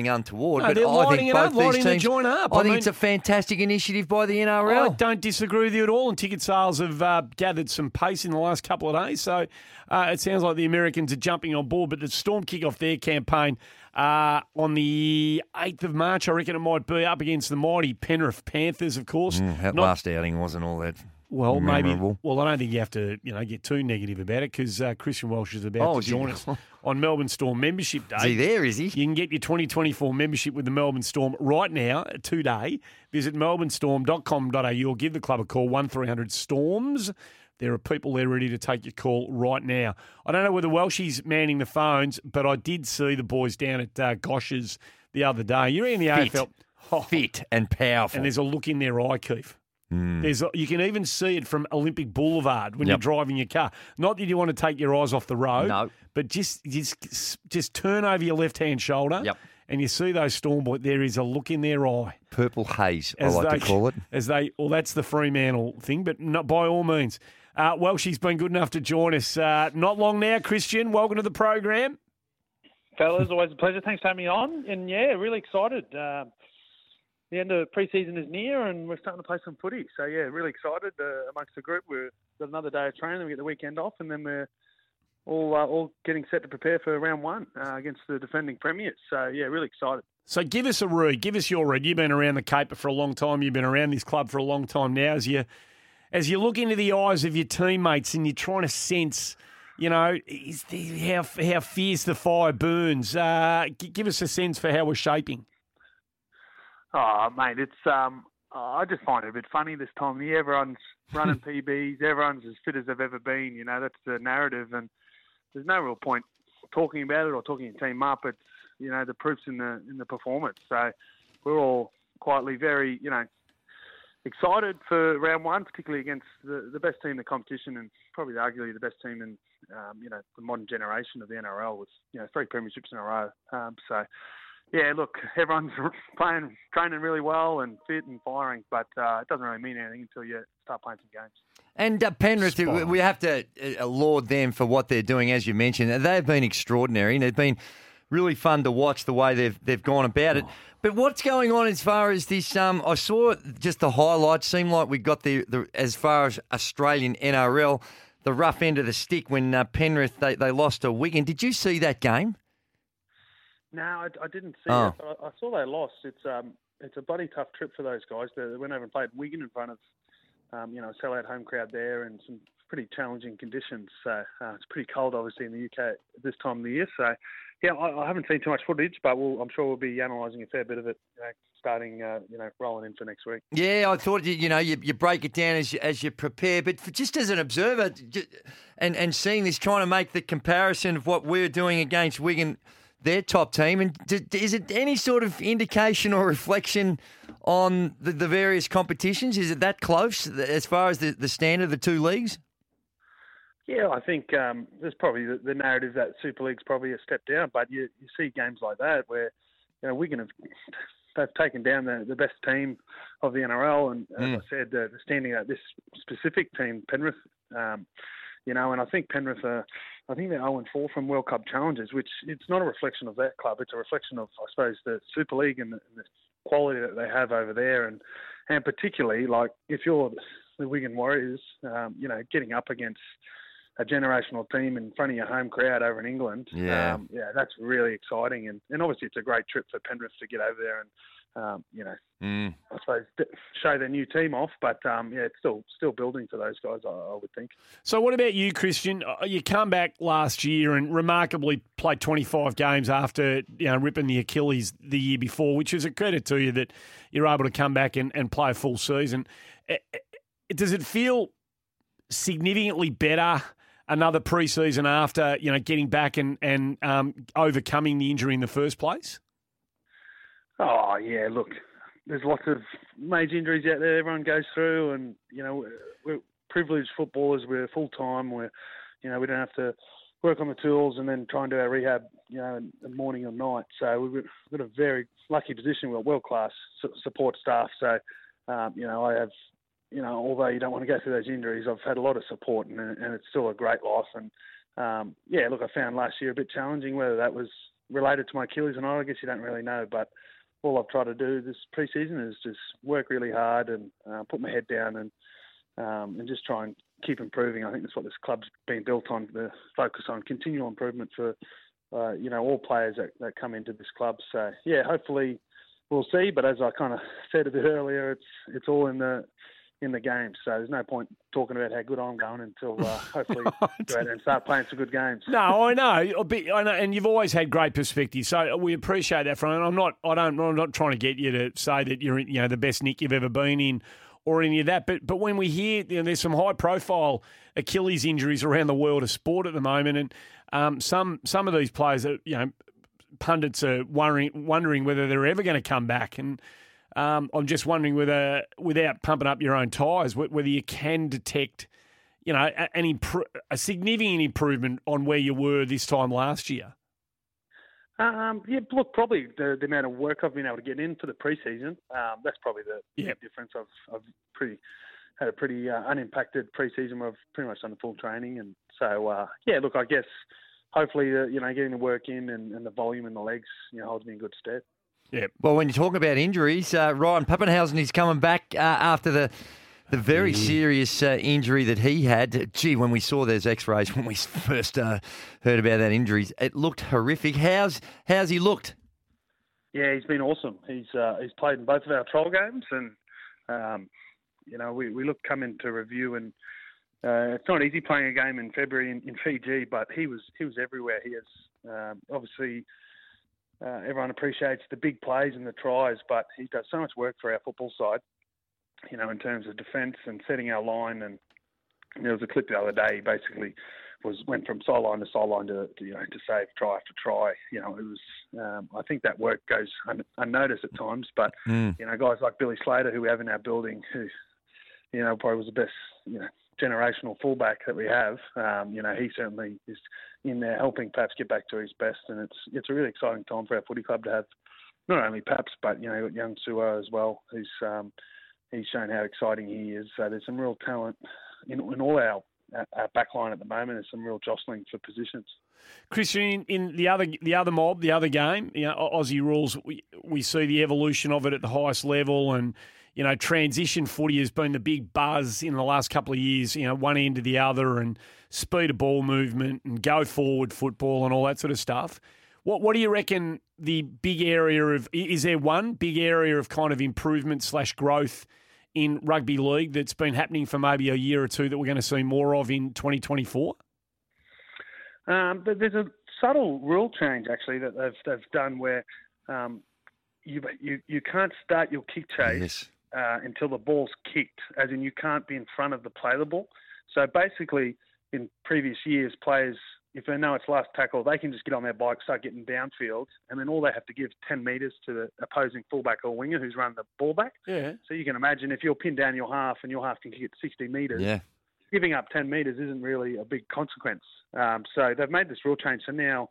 untoward. No, but I think both these teams join up. I mean, it's a fantastic initiative by the NRL. I don't disagree with you at all, and ticket sales have gathered some pace in the last couple of days, so it sounds like the Americans are jumping on board, but the Storm kick off their campaign on the 8th of March, I reckon it might be, up against the mighty Penrith Panthers, of course. That last outing wasn't all that Well, memorable. Maybe. Well, I don't think you have to, get too negative about it because Christian Welch is about to join us on Melbourne Storm Membership Day. Is he there? Is he? You can get your 2024 membership with the Melbourne Storm right now today. Visit melbournestorm.com.au or give the club a call 1300 Storms. There are people there ready to take your call right now. I don't know whether Welshie's manning the phones, but I did see the boys down at Gosh's the other day. You're in the AFL. Fit and powerful. And there's a look in their eye, Keith. Mm. You can even see it from Olympic Boulevard when you're driving your car. Not that you want to take your eyes off the road, but just turn over your left-hand shoulder and you see those Storm boys. There is a look in their eye. Purple haze, to call it. Well, that's the Fremantle thing, but not, by all means. Well, she's been good enough to join us. Not long now, Christian. Welcome to the program. Fellas, always a pleasure. Thanks for having me on. And, really excited. The end of pre-season is near and we're starting to play some footy. So, really excited amongst the group. We've got another day of training. We get the weekend off and then we're all getting set to prepare for round one against the defending premiers. So, really excited. So give us a read. Give us your read. You've been around the Cape for a long time. You've been around this club for a long time now. As you look into the eyes of your teammates and you're trying to sense, how fierce the fire burns, give us a sense for how we're shaping. Oh, mate, it's I just find it a bit funny this time of year. Everyone's running PBs. Everyone's as fit as they've ever been. That's the narrative. And there's no real point talking about it or talking your team up. It's, the proof's in the performance. So we're all quietly very, excited for round one, particularly against the best team in the competition and probably arguably the best team in, the modern generation of the NRL with, 3 premierships in a row. Everyone's training really well and fit and firing, but it doesn't really mean anything until you start playing some games. And Penrith, we have to laud them for what they're doing, as you mentioned. They've been extraordinary and they've been really fun to watch the way they've gone about it. But what's going on as far as this? I saw just the highlights. Seemed like we got the as far as Australian NRL, the rough end of the stick when Penrith they lost to Wigan. Did you see that game? No, I didn't see it, but I saw they lost. It's a bloody tough trip for those guys. They went over and played Wigan in front of a sellout home crowd there and some pretty challenging conditions. So it's pretty cold, obviously, in the UK at this time of the year. So I haven't seen too much footage, but I'm sure we'll be analysing a fair bit of it, starting rolling in for next week. Yeah, I thought you break it down as you prepare, but just as an observer and seeing this, trying to make the comparison of what we're doing against Wigan, their top team, and is it any sort of indication or reflection on the various competitions? Is it that close as far as the standard of the two leagues? Yeah, I think there's probably the narrative that Super League's probably a step down, but you see games like that where Wigan have taken down the best team of the NRL, and as I said, the standing at this specific team, Penrith. And I think Penrith they're 0-4 from World Cup challenges, which it's not a reflection of that club. It's a reflection of, I suppose, the Super League and the quality that they have over there. And particularly, like, if you're the Wigan Warriors, getting up against a generational team in front of your home crowd over in England, that's really exciting. And obviously it's a great trip for Penrith to get over there and, I suppose show their new team off, but it's still building for those guys, I would think. So what about you, Christian? You come back last year and remarkably played 25 games after ripping the Achilles the year before, which is a credit to you that you're able to come back and play a full season. Does it feel significantly better another pre-season after getting back and overcoming the injury in the first place? Oh, yeah, look, there's lots of major injuries out there everyone goes through and, we're privileged footballers. We're full-time. We don't have to work on the tools and then try and do our rehab, in the morning or night. So we've got a very lucky position. We've got world-class support staff. So, I have, although you don't want to go through those injuries, I've had a lot of support and it's still a great life. And, I found last year a bit challenging, whether that was related to my Achilles or not, I guess you don't really know, but all I've tried to do this pre-season is just work really hard and put my head down and just try and keep improving. I think that's what this club's been built on, the focus on continual improvement for, all players that come into this club. So, hopefully we'll see. But as I kind of said a bit earlier, it's all in the in the game. So there's no point talking about how good I'm going until hopefully go out and start playing some good games. No, I know. And you've always had great perspective. So we appreciate that, Fran. I'm not trying to get you to say that you're, you know, the best nick you've ever been in or any of that. But when we hear, you know, there's some high profile Achilles injuries around the world of sport at the moment, and some of these players that, you know, pundits are wondering whether they're ever going to come back. And I'm just wondering whether, without pumping up your own tyres, whether you can detect, you know, a significant improvement on where you were this time last year. Yeah, look, probably the amount of work I've been able to get in for the preseason. That's probably the difference. I've had a pretty unimpacted preseason where I've pretty much done the full training, and so look, I guess hopefully getting the work in and the volume in the legs, you know, holds me in good stead. Yeah. Well, when you're talking about injuries, Ryan Papenhuyzen is coming back after the very serious injury that he had. Gee, when we saw those X-rays, when we first heard about that injury, it looked horrific. How's he looked? Yeah, he's been awesome. He's played in both of our trial games, and we come into review, and it's not easy playing a game in February in Fiji, but he was everywhere. He is obviously. Everyone appreciates the big plays and the tries, but he does so much work for our football side, you know, in terms of defence and setting our line. And there was a clip the other day, he basically went from sideline to save try after try. You know, it was. I think that work goes unnoticed at times, but you know, guys like Billy Slater, who we have in our building, who, you know, probably was the best, you know, generational fullback that we have. You know, he certainly is in there helping Paps get back to his best, and it's a really exciting time for our footy club to have not only Paps, but, you know, young Suo as well, who's he's shown how exciting he is. So there's some real talent in all our back line at the moment. There's some real jostling for positions. Christian, in the other mob, the other game, you know, Aussie rules, we see the evolution of it at the highest level, and, you know, transition footy has been the big buzz in the last couple of years, you know, one end to the other, and speed of ball movement and go forward football and all that sort of stuff. What do you reckon the big area of – is there one big area of kind of improvement / growth in rugby league that's been happening for maybe a year or two that we're going to see more of in 2024? But there's a subtle rule change, actually, that they've done where you can't start your kick chase. Yes. Until the ball's kicked, as in you can't be in front of the play the ball. So basically, in previous years, players, if they know it's last tackle, they can just get on their bike, start getting downfield, and then all they have to give 10 metres to the opposing fullback or winger who's run the ball back. Yeah. So you can imagine if you're pinned down your half and your half can kick at 60 metres, yeah, giving up 10 metres isn't really a big consequence. So they've made this rule change. So now,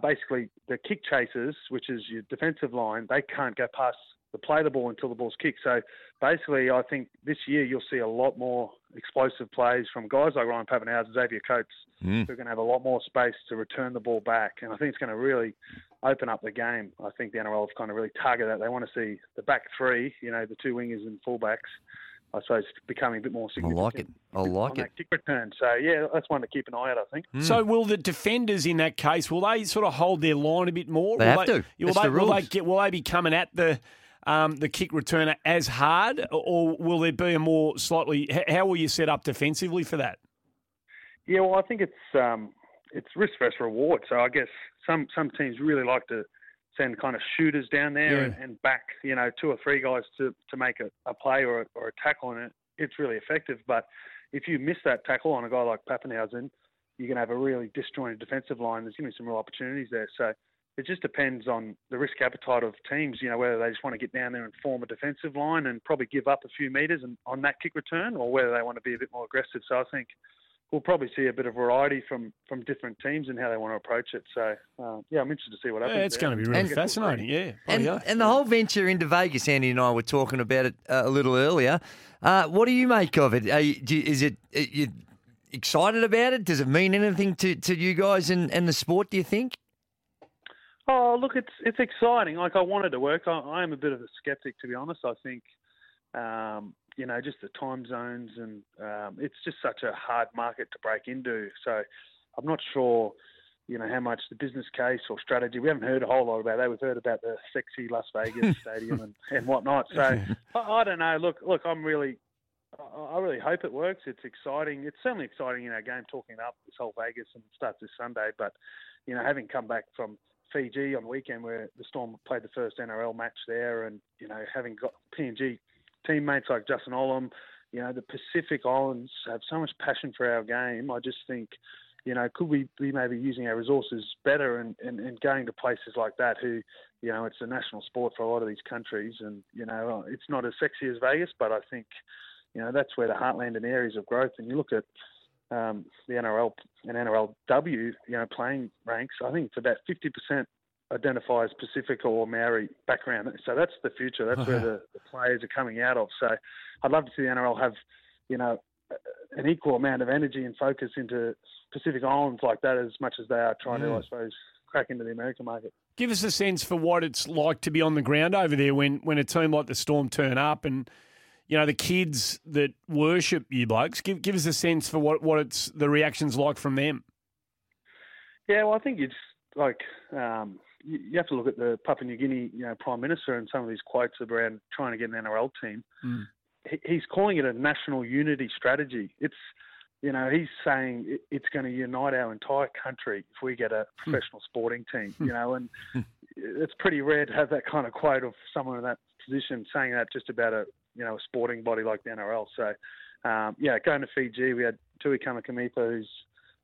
basically, the kick chasers, which is your defensive line, they can't go past the play the ball until the ball's kicked. So basically, I think this year you'll see a lot more explosive plays from guys like Ryan Papenhuyzen, Xavier Coates, who are going to have a lot more space to return the ball back. And I think it's going to really open up the game. I think the NRL have kind of really targeted that. They want to see the back three, you know, the two wingers and fullbacks, I suppose, becoming a bit more significant. I like it. That kick return. So, yeah, that's one to keep an eye out, I think. So will the defenders in that case, will they sort of hold their line a bit more? They have to. Will they be coming at the kick returner as hard, or will there be a more slightly – how will you set up defensively for that? Yeah, well, I think it's risk versus reward. So I guess some teams really like to send kind of shooters down there, yeah, and back, you know, two or three guys to make a play or a tackle, and it's really effective. But if you miss that tackle on a guy like Papenhuyzen, you're going to have a really disjointed defensive line. There's going to be some real opportunities there. So it just depends on the risk appetite of teams, you know, whether they just want to get down there and form a defensive line and probably give up a few metres on that kick return, or whether they want to be a bit more aggressive. So I think we'll probably see a bit of variety from different teams and how they want to approach it. So, I'm interested to see what happens. Yeah, it's going to be really fascinating, yeah. And the whole venture into Vegas, Andy and I were talking about it a little earlier. What do you make of it? Are you excited about it? Does it mean anything to you guys and the sport, do you think? Oh, look, it's exciting. Like, I wanted to work. I am a bit of a skeptic, to be honest. I think, you know, just the time zones and it's just such a hard market to break into. So I'm not sure, you know, how much the business case or strategy. We haven't heard a whole lot about that. We've heard about the sexy Las Vegas stadium and whatnot. So I don't know. Look, I'm really I really hope it works. It's exciting. It's certainly exciting in our game, talking up this whole Vegas and starts this Sunday. But, you know, having come back from Fiji on the weekend where the Storm played the first NRL match there, and, you know, having got PNG teammates like Justin Olam, you know, the Pacific Islands have so much passion for our game. I just think, you know, could we be maybe using our resources better and going to places like that who, you know, it's a national sport for a lot of these countries, and, you know, it's not as sexy as Vegas, but I think, you know, that's where the heartland and areas of growth, and you look at the NRL and NRLW, you know, playing ranks, I think it's about 50% identifies Pacific or Maori background. So that's the future. That's where the players are coming out of. So I'd love to see the NRL have, you know, an equal amount of energy and focus into Pacific Islands like that as much as they are trying to, I suppose, crack into the American market. Give us a sense for what it's like to be on the ground over there when a team like the Storm turn up and, you know, the kids that worship you blokes. Give us a sense for what it's the reaction's like from them. Yeah, well, I think it's like you have to look at the Papua New Guinea, you know, Prime Minister and some of his quotes around trying to get an NRL team. Mm. He's calling it a national unity strategy. It's, you know, he's saying it's going to unite our entire country if we get a professional sporting team, you know, and it's pretty rare to have that kind of quote of someone in that position saying that just about a, you know, a sporting body like the NRL. So, yeah, going to Fiji, we had Tui Kamakamepa, who's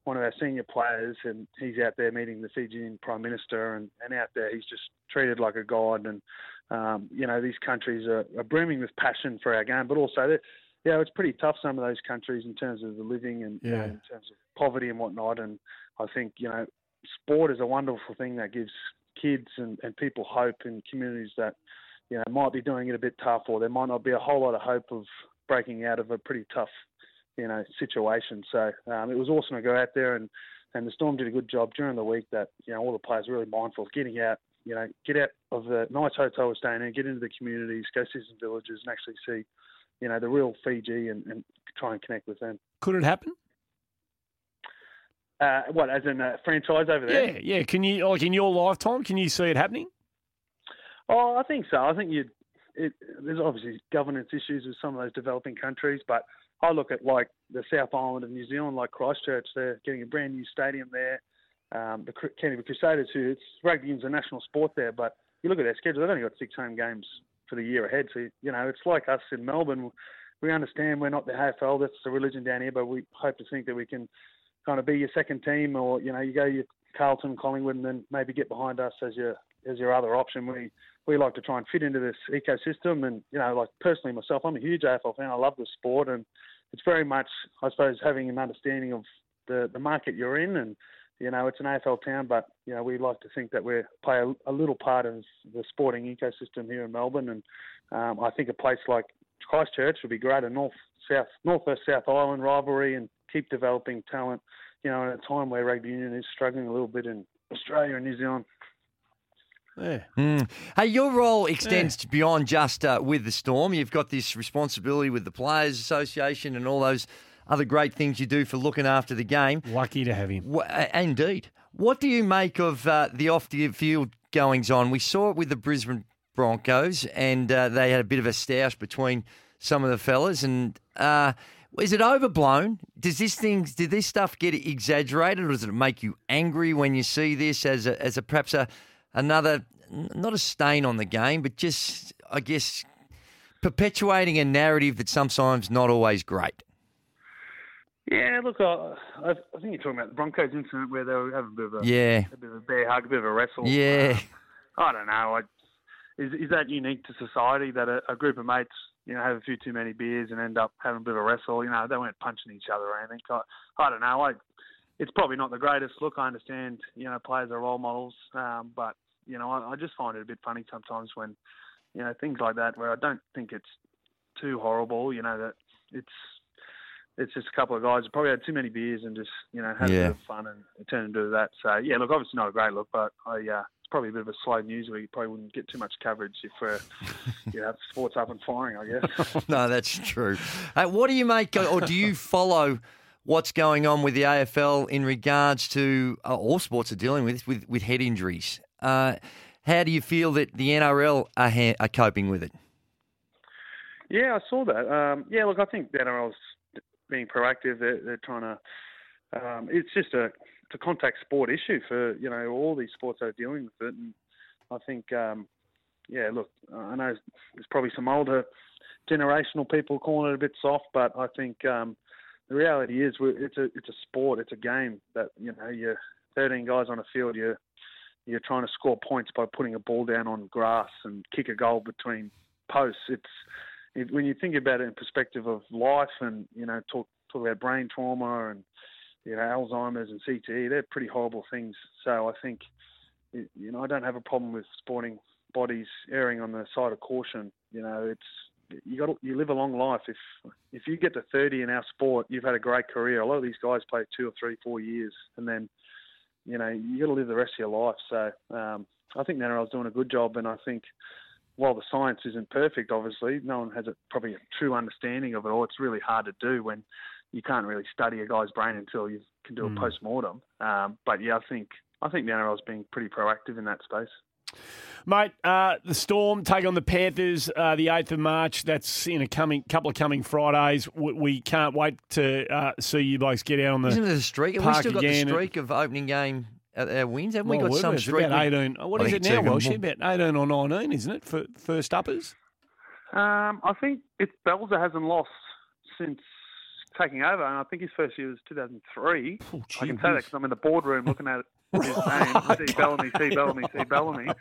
one of our senior players, and he's out there meeting the Fijian Prime Minister, and out there he's just treated like a god. And, you know, these countries are brimming with passion for our game, but also, you know, it's pretty tough, some of those countries, in terms of the living and you know, in terms of poverty and whatnot. And I think, you know, sport is a wonderful thing that gives kids and people hope in communities that, you know, might be doing it a bit tough, or there might not be a whole lot of hope of breaking out of a pretty tough, you know, situation. So it was awesome to go out there, and the Storm did a good job during the week that, you know, all the players were really mindful of getting out, you know, get out of the nice hotel we're staying in, get into the communities, go see some villages and actually see, you know, the real Fiji and try and connect with them. Could it happen? What, as in a franchise over there? Yeah. Can you, like in your lifetime, can you see it happening? Oh, I think so. I think there's obviously governance issues with some of those developing countries, but I look at like the South Island of New Zealand, like Christchurch, they're getting a brand new stadium there. The Canterbury Crusaders, rugby is a national sport there, but you look at their schedule, they've only got 6 home games for the year ahead. So, you know, it's like us in Melbourne. We understand we're not the AFL, that's the religion down here, but we hope to think that we can kind of be your second team, or, you know, you go your Carlton, Collingwood, and then maybe get behind us as your other option. We like to try and fit into this ecosystem, and, you know, like personally myself, I'm a huge AFL fan. I love the sport, and it's very much, I suppose, having an understanding of the market you're in, and, you know, it's an AFL town, but, you know, we like to think that we play a little part of the sporting ecosystem here in Melbourne, and I think a place like Christchurch would be great, a North-West South Island rivalry, and keep developing talent, you know, at a time where rugby union is struggling a little bit in Australia and New Zealand. Yeah. Mm. Hey, your role extends beyond just with the Storm. You've got this responsibility with the Players Association and all those other great things you do for looking after the game. Lucky to have him. Indeed. What do you make of the off-the-field goings-on? We saw it with the Brisbane Broncos, and they had a bit of a stoush between some of the fellas. And is it overblown? Did this stuff get exaggerated, or does it make you angry when you see this as a perhaps a... another, not a stain on the game, but just, I guess, perpetuating a narrative that's sometimes not always great? Yeah, look, I think you're talking about the Broncos incident where they were having a bit of a bear hug, a bit of a wrestle. Yeah. I don't know. Is that unique to society that a group of mates, you know, have a few too many beers and end up having a bit of a wrestle? You know, they weren't punching each other or anything. I don't know. It's probably not the greatest look. I understand, you know, players are role models, but, you know, I just find it a bit funny sometimes when, you know, things like that where I don't think it's too horrible, you know, that it's just a couple of guys who probably had too many beers and just, you know, had a bit of fun and turn into that. So, yeah, look, obviously not a great look, but it's probably a bit of a slow news where you probably wouldn't get too much coverage if, you know, sport's up and firing, I guess. No, that's true. What do you make, or do you follow... what's going on with the AFL in regards to all sports are dealing with head injuries? How do you feel that the NRL are coping with it? Yeah, I saw that. Yeah, look, I think the NRL's being proactive. They're trying to. It's just a contact sport issue for all these sports that are dealing with it, and I think yeah, look, I know there's probably some older generational people calling it a bit soft, but I think the reality is it's a sport, it's a game that you're 13 guys on a field, you're trying to score points by putting a ball down on grass and kick a goal between posts. It's when you think about it in perspective of life and talk about brain trauma and Alzheimer's and CTE, they're pretty horrible things. So I think, I don't have a problem with sporting bodies erring on the side of caution. You live a long life. If you get to 30 in our sport, you've had a great career. A lot of these guys play 2 or 3, 4 years, and then, you got to live the rest of your life. So I think NRL's doing a good job, and I think while the science isn't perfect, obviously, no one has probably a true understanding of it all. It's really hard to do when you can't really study a guy's brain until you can do a post-mortem. But yeah, I think the NRL's being pretty proactive in that space. Mate, the Storm take on the Panthers the 8th of March. That's in a couple of coming Fridays. We can't wait to see you blokes get out on the park. Isn't it a streak? Have we still got the streak of opening game wins? Haven't we got some streak? About 18. What is it now, Welsh? About 18 or 19, isn't it, for first uppers? I think it's Belzer hasn't lost since taking over, and I think his first year was 2003. Oh, I can say that because I'm in the boardroom looking at his name. Okay. See Bellamy.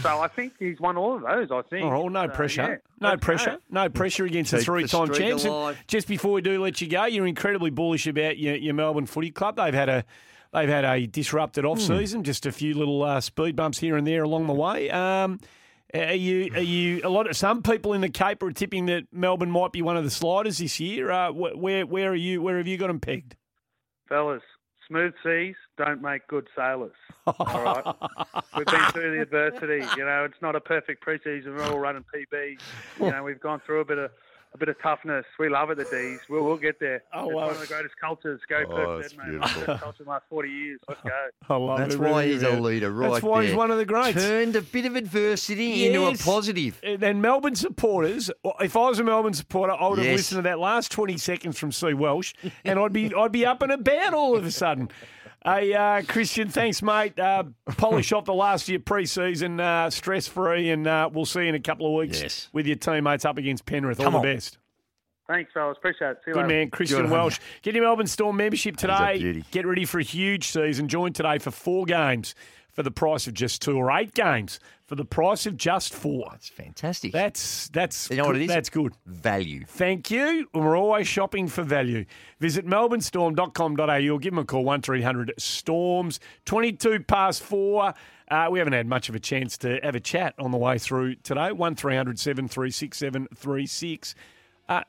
So I think he's won all of those, I think. Oh, no pressure. Yeah. No pressure against the three-time champs. Just before we do let you go, you're incredibly bullish about your Melbourne Footy Club. They've had a disrupted off-season, just a few little speed bumps here and there along the way. Are you? Some people in the Cape are tipping that Melbourne might be one of the sliders this year. Where are you? Where have you got them pegged, fellas? Smooth seas don't make good sailors. All right, we've been through the adversity. It's not a perfect preseason. We're all running PBs. We've gone through a bit of toughness. We love it, the D's. We'll get there. Oh, it's one of the greatest cultures. Go Perth, mate. Beautiful. Best culture in the last 40 years. Let's go. That's why he's a leader, right? That's why he's one of the greats. Turned a bit of adversity into a positive. And then Melbourne supporters, if I was a Melbourne supporter, I would have listened to that last 20 seconds from Sue Welsh, and I'd be up and about all of a sudden. Hey, Christian, thanks, mate. Polish off the last year pre-season, stress-free, and we'll see you in a couple of weeks with your teammates up against Penrith. All the best. Thanks, fellas. Appreciate it. See you later. Good man, Christian Welsh. Get your Melbourne Storm membership today. Get ready for a huge season. Join today for 4 games for the price of just 2 or 8 games for the price of just 4. That's fantastic. That's you know what it is? That's good. Value. Thank you. We're always shopping for value. Visit melbournestorm.com.au or give them a call, 1300 Storms, 4:22. We haven't had much of a chance to have a chat on the way through today, 1300 736 736.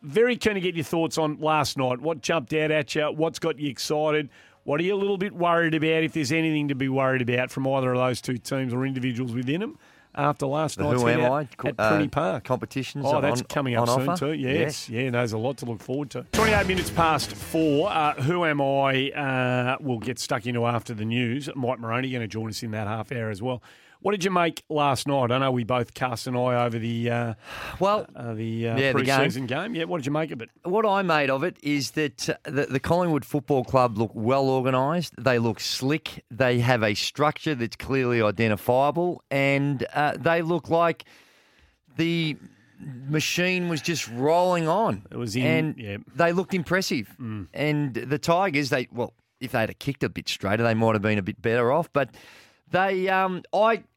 Very keen to get your thoughts on last night. What jumped out at you? What's got you excited? What are you a little bit worried about, if there's anything to be worried about from either of those two teams or individuals within them after last night's at Pretty Park? Competitions that's coming up soon offer. Too. Yes. Yeah, there's a lot to look forward to. 28 minutes past 4. Who Am I? We'll get stuck into after the news. Mike Moroney going to join us in that half hour as well. What did you make last night? I know we both, Cass and I, over the pre-season game. Yeah, what did you make of it? What I made of it is that the Collingwood Football Club look well organised. They look slick. They have a structure that's clearly identifiable. And they look like the machine was just rolling on. They looked impressive. Mm. And the Tigers, if they had kicked a bit straighter, they might have been a bit better off. But I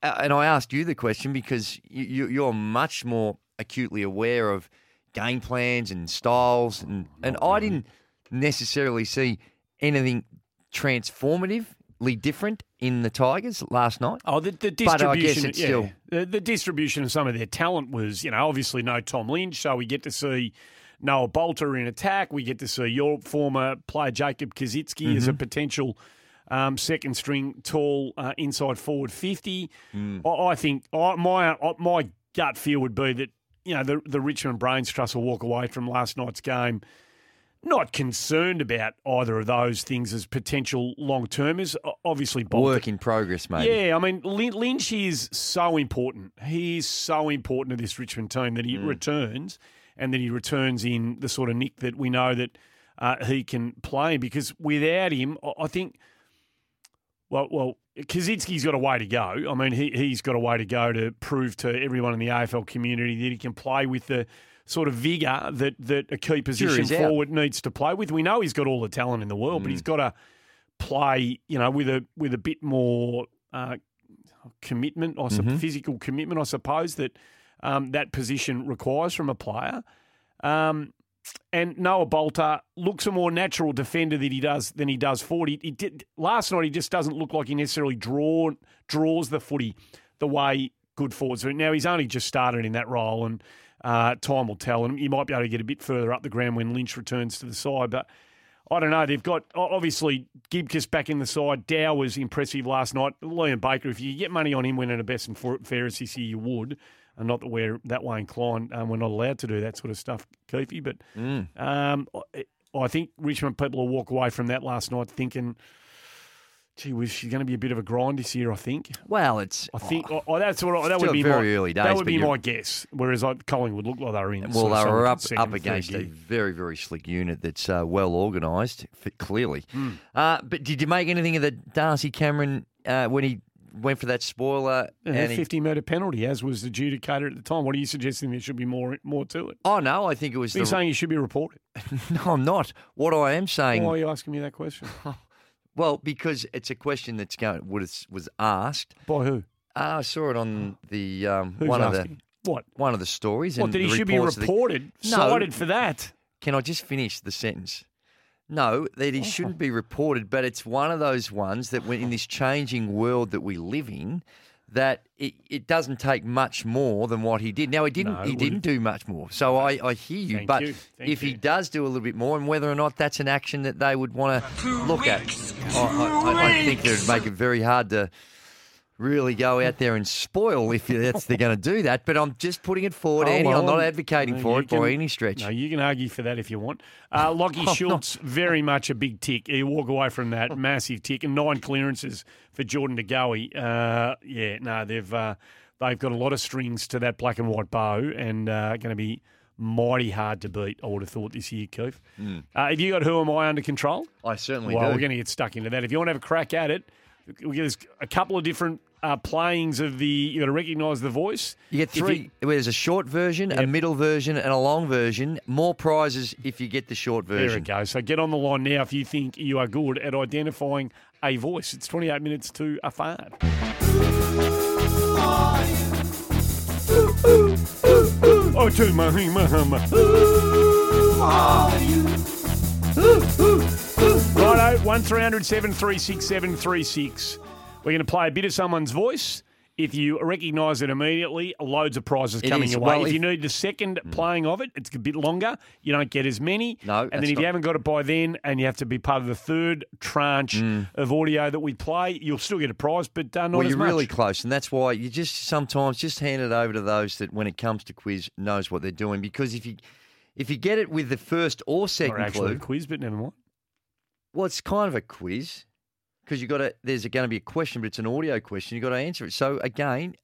asked you the question because you're much more acutely aware of game plans and styles, and I didn't necessarily see anything transformatively different in the Tigers last night. Oh, the distribution, but I guess it's still the distribution of some of their talent was, obviously no Tom Lynch, so we get to see Noah Bolter in attack. We get to see your former player Jacob Kaczynski as a potential second string, tall, inside forward 50. Mm. I think my gut feel would be that the Richmond Brains Trust will walk away from last night's game not concerned about either of those things as potential long-termers. Obviously, Bolter. Work in progress, mate. Yeah, I mean, Lynch is so important. He is so important to this Richmond team that he returns, and that he returns in the sort of nick that we know that he can play. Because without him, I think, well, Kaczynski's got a way to go. I mean, he's got a way to go to prove to everyone in the AFL community that he can play with the sort of vigour that a key position forward needs to play with. We know he's got all the talent in the world, but he's got to play, you know, with a bit more commitment, or some physical commitment, I suppose, that that position requires from a player. And Noah Bolter looks a more natural defender than he does forward. He did last night. He just doesn't look like he necessarily draws the footy the way good forwards do. Now, he's only just started in that role, and time will tell, and you might be able to get a bit further up the ground when Lynch returns to the side. But I don't know. They've got, obviously, Gibcus back in the side. Dow was impressive last night. Liam Baker, if you get money on him winning a best and fairest this year, you would. And not that we're that way inclined. We're not allowed to do that sort of stuff, Keefe. But I think Richmond people will walk away from that last night thinking, gee whiz, she's going to be a bit of a grind this year, I think. Well, it's... I think that's what that would be very early days. That would be my guess, whereas Collingwood looked like they were in. Well, they were up against a very, very slick unit that's well organised, clearly. But did you make anything of the Darcy Cameron when he went for that spoiler? And a 50-metre penalty, as was adjudicated at the time. What are you suggesting? There should be more to it? Oh, no, I think it was... You're saying you should be reported. No, I'm not. What I am saying... Why are you asking me that question? Well, because it's a question that's was asked by who? I saw it on the one of the stories. What, that he should be reported, cited for that? Can I just finish the sentence? No, that he shouldn't be reported. But it's one of those ones that, when in this changing world that we live in, that it doesn't take much more than what he did. Now, he didn't do much more. So I hear you. He does do a little bit more, and whether or not that's an action that they would want to look at, I think it would make it very hard to really go out there and spoil if they're going to do that. But I'm just putting it forward, Andy. Well, I'm not advocating for it by any stretch. No, you can argue for that if you want. Lockie Schultz, very much a big tick. He'll walk away from that massive tick, and 9 clearances for Jordan De Goey. They've got a lot of strings to that black and white bow, and going to be mighty hard to beat, I would have thought, this year, Keith. Have you got Who Am I under control? I certainly do. Well, we're going to get stuck into that. If you want to have a crack at it, there's a couple of different playings of the. You got to recognise the voice. You get 3. There's a short version, a middle version, and a long version. More prizes if you get the short version. There it goes. So get on the line now if you think you are good at identifying a voice. It's 28 minutes to a five. Oh, to my mama. Who are you? Righto, 1300 736 736. We're going to play a bit of someone's voice. If you recognise it immediately, loads of prizes coming your way. Well, if you need the second playing of it, it's a bit longer. You don't get as many. No, and then if you haven't got it by then, and you have to be part of the third tranche of audio that we play, you'll still get a prize, but not as much. Well, you're really close, and that's why you just sometimes just hand it over to those that, when it comes to quiz, knows what they're doing. Because if you get it with the first or second clue, actually a quiz, but never mind. Well, it's kind of a quiz. Because there's going to be a question, but it's an audio question. You've got to answer it. So again,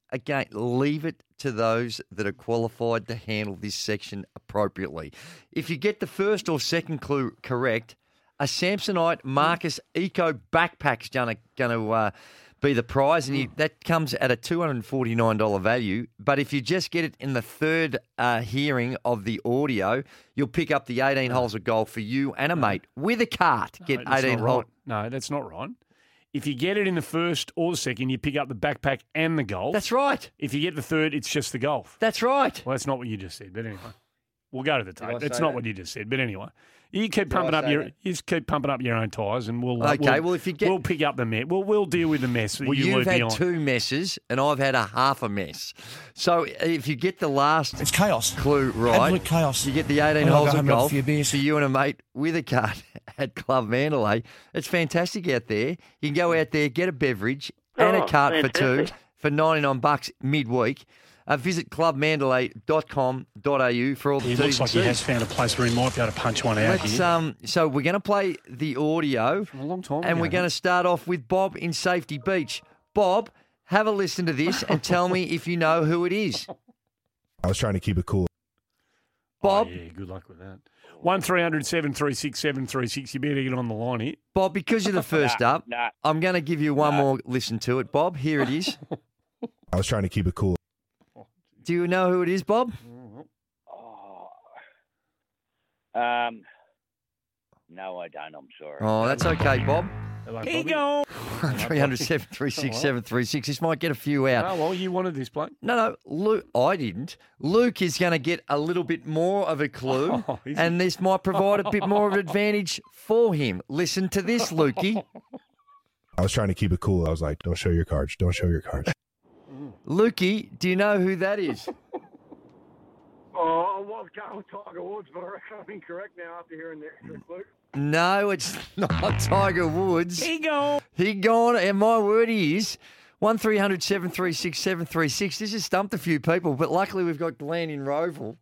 leave it to those that are qualified to handle this section appropriately. If you get the first or second clue correct, a Samsonite Marcus Eco backpack's going to be the prize, and that comes at a $249 value. But if you just get it in the third hearing of the audio, you'll pick up the 18 holes of golf for you and a mate with a cart. Get 18 holes. No, that's not right. If you get it in the first or the second, you pick up the backpack and the golf. That's right. If you get the third, it's just the golf. That's right. Well, that's not what you just said, but anyway. We'll go to the tape. That's not what you just said, but anyway. You keep pumping up your own tyres, and we'll we'll pick up the mess. We'll deal with the mess that you leave behind. Well, you've had 2 messes, and I've had a half a mess. So if you get the last clue right, absolute chaos. You get the 18 holes of golf for you and a mate with a cart at Club Mandalay. It's fantastic out there. You can go out there, get a beverage and a cart for $2 for $99 midweek. Visit clubmandalay.com.au for all the T's and C's. He looks like he has found a place where he might be able to punch one out here. So we're going to play the audio from a long time ago. We're going to start off with Bob in Safety Beach. Bob, have a listen to this and tell me if you know who it is. I was trying to keep it cool. Bob. Oh, yeah, good luck with that. 1300 736 736. You better get on the line here. Bob, because you're the first up, I'm going to give you one more listen to it. Bob, here it is. I was trying to keep it cool. Do you know who it is, Bob? No, I don't. I'm sorry. Oh, that's okay, Bob. Here you go. 300 736 736. This might get a few out. Oh, well, you wanted this bloke. No, Luke, I didn't. Luke is going to get a little bit more of a clue, and this might provide a bit more of an advantage for him. Listen to this, Lukey. I was trying to keep it cool. I was like, don't show your cards. Don't show your cards. Lukey, do you know who that is? Oh, I love Carlton Tiger Woods, but I reckon I'm incorrect now after hearing the extra clue. No, it's not Tiger Woods. He gone. He gone, and my word he is. 1300 736 736. This has stumped a few people, but luckily we've got Glenn in Roval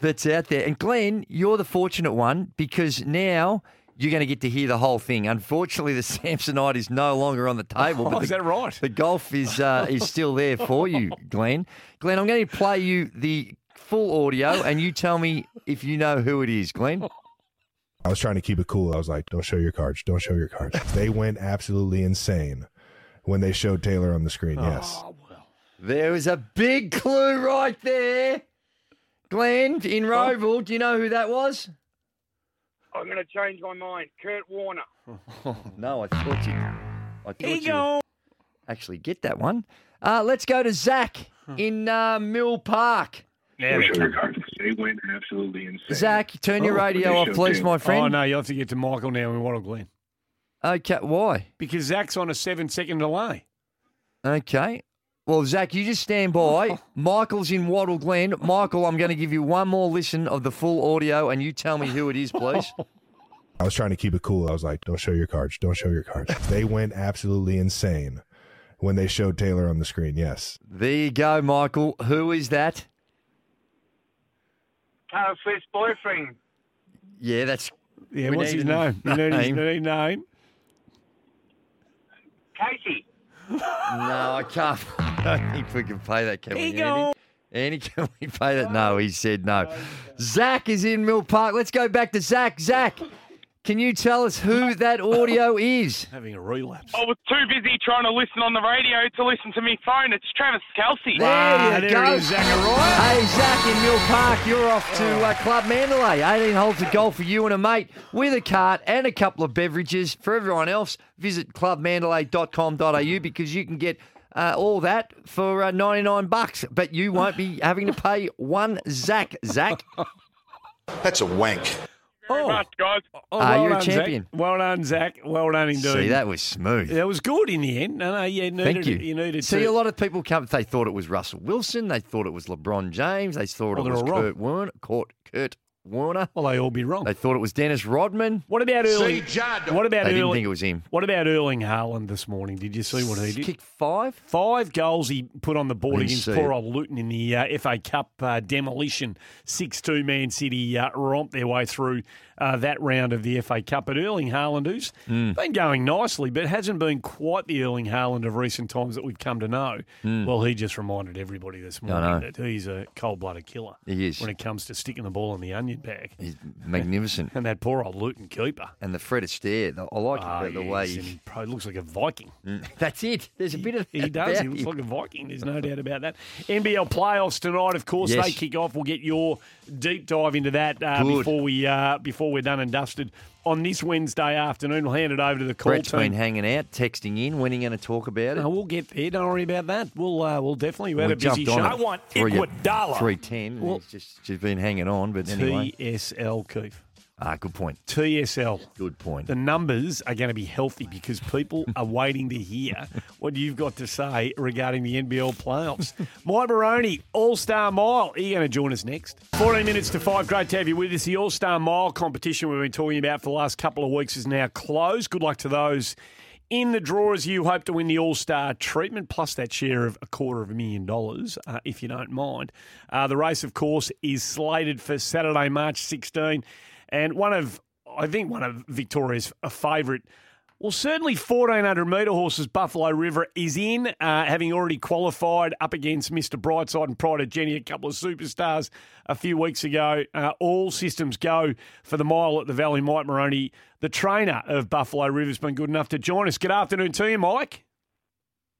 that's out there. And Glenn, you're the fortunate one because now you're going to get to hear the whole thing. Unfortunately, the Samsonite is no longer on the table. But is that right? The golf is still there for you, Glenn. Glenn, I'm going to play you the full audio, and you tell me if you know who it is, Glenn. I was trying to keep it cool. I was like, don't show your cards. Don't show your cards. They went absolutely insane when they showed Taylor on the screen, yes. Oh, well. There was a big clue right there. Glenn, in Roval, do you know who that was? I'm going to change my mind. Kurt Warner. No, I thought you actually get that one. Let's go to Zach in Mill Park. Now they went absolutely insane. Zach, turn your radio off, please, my friend. Oh, no, you'll have to get to Michael now in Wattle Glen. Okay, why? Because Zach's on a 7-second delay. Okay. Well, Zach, you just stand by. Michael's in Wattle Glen. Michael, I'm going to give you one more listen of the full audio, and you tell me who it is, please. I was trying to keep it cool. I was like, don't show your cards. Don't show your cards. They went absolutely insane when they showed Taylor on the screen, yes. There you go, Michael. Who is that? Carl Swift's boyfriend. Yeah, that's... Yeah, what's his name? We need his name. Casey. No, I can't. I don't think we can play that, can we, Andy? Andy, can we play that? No, he said no. Zach is in Mill Park. Let's go back to Zach. Zach, can you tell us who that audio is? Having a relapse. I was too busy trying to listen on the radio to listen to my phone. It's Travis Kelce. There you go. Is Zachariah. Hey, Zach in Mill Park, you're off to Club Mandalay. 18 holes of golf for you and a mate with a cart and a couple of beverages. For everyone else, visit clubmandalay.com.au because you can get all that for $99, but you won't be having to pay one Zach. Zach, that's a wank. Much, guys. Oh, well you're done, a champion. Zach. Well done, Zach. Well done indeed. See, that was smooth. That was good in the end. No, yeah, you needed. See, a lot of people come. They thought it was Russell Wilson. They thought it was LeBron James. They thought it was Kurt Warner. Well, they all be wrong. They thought it was Dennis Rodman. What about Erling? Didn't think it was him. What about Erling Haaland this morning? Did you see what he did? Kicked five goals he put on the board against poor old Luton in the FA Cup demolition. 6-2 Man City romped their way through that round of the FA Cup. But Erling Haaland, who's been going nicely, but hasn't been quite the Erling Haaland of recent times that we've come to know. Well, he just reminded everybody this morning that he's a cold-blooded killer. He is. When it comes to sticking the ball on the onion bag. He's magnificent. And that poor old Luton keeper. And the Fred Astaire. I like the way he looks like a Viking. That's it. There's a bit of that. He does. He looks like a Viking. There's no doubt about that. NBL playoffs tonight, of course. Yes. They kick off. We'll get your deep dive into that before we're done and dusted on this Wednesday afternoon. We'll hand it over to the call Brett's team. Brett's been hanging out, texting in. When are you going to talk about it? No, we'll get there. Don't worry about that. We'll definitely. We'll have a busy show. I want Iguodala. 310. Well, she's been hanging on, but anyway. TSL, Keefe. Good point. TSL. Good point. The numbers are going to be healthy because people are waiting to hear what you've got to say regarding the NBL playoffs. Mike Moroney, All-Star Mile. Are you going to join us next? 14 minutes to 5. Great to have you with us. The All-Star Mile competition we've been talking about for the last couple of weeks is now closed. Good luck to those in the draw as you hope to win the All-Star treatment, plus that share of $250,000, if you don't mind. The race, of course, is slated for Saturday, March 16, and one of Victoria's favourite, well, certainly 1,400-metre horses, Buffalo River, is in, having already qualified up against Mr. Brightside and Pride of Jenny, a couple of superstars a few weeks ago. All systems go for the mile at the Valley. Mike Moroney, the trainer of Buffalo River, has been good enough to join us. Good afternoon to you, Mike.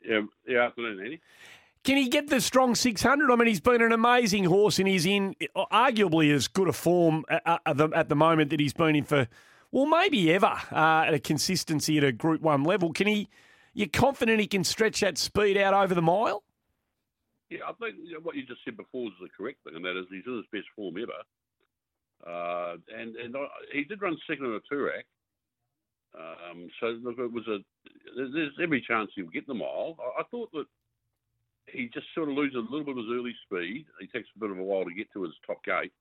Yeah, afternoon, Andy. Can he get the strong 600? I mean, he's been an amazing horse and he's in arguably as good a form at the moment that he's been in for, well, maybe ever, at a consistency at a Group 1 level. Can he? You're confident he can stretch that speed out over the mile? Yeah, I think what you just said before is the correct thing, and that is he's in his best form ever. And he did run second in a Turak. So, look, there's every chance he'll get the mile. I thought that he just sort of loses a little bit of his early speed. He takes a bit of a while to get to his top gate.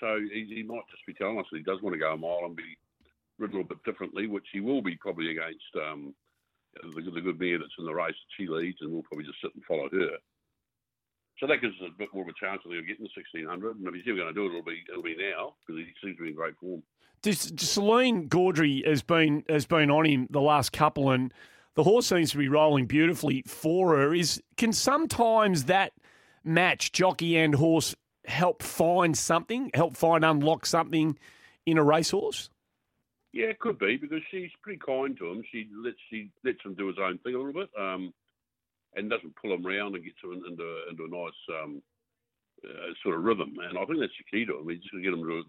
So he might just be telling us that he does want to go a mile and be ridden a little bit differently, which he will be probably against the good mare that's in the race that she leads, and we'll probably just sit and follow her. So that gives us a bit more of a chance that he'll get in the 1,600. And if he's ever going to do it, it'll be now, because he seems to be in great form. Celine Gaudry has been on him the last couple, and the horse seems to be rolling beautifully for her. Can sometimes that match, jockey and horse, unlock something in a racehorse? Yeah, it could be, because she's pretty kind to him. She lets him do his own thing a little bit, and doesn't pull him round and gets him into a nice sort of rhythm. And I think that's the key to him. You just get him to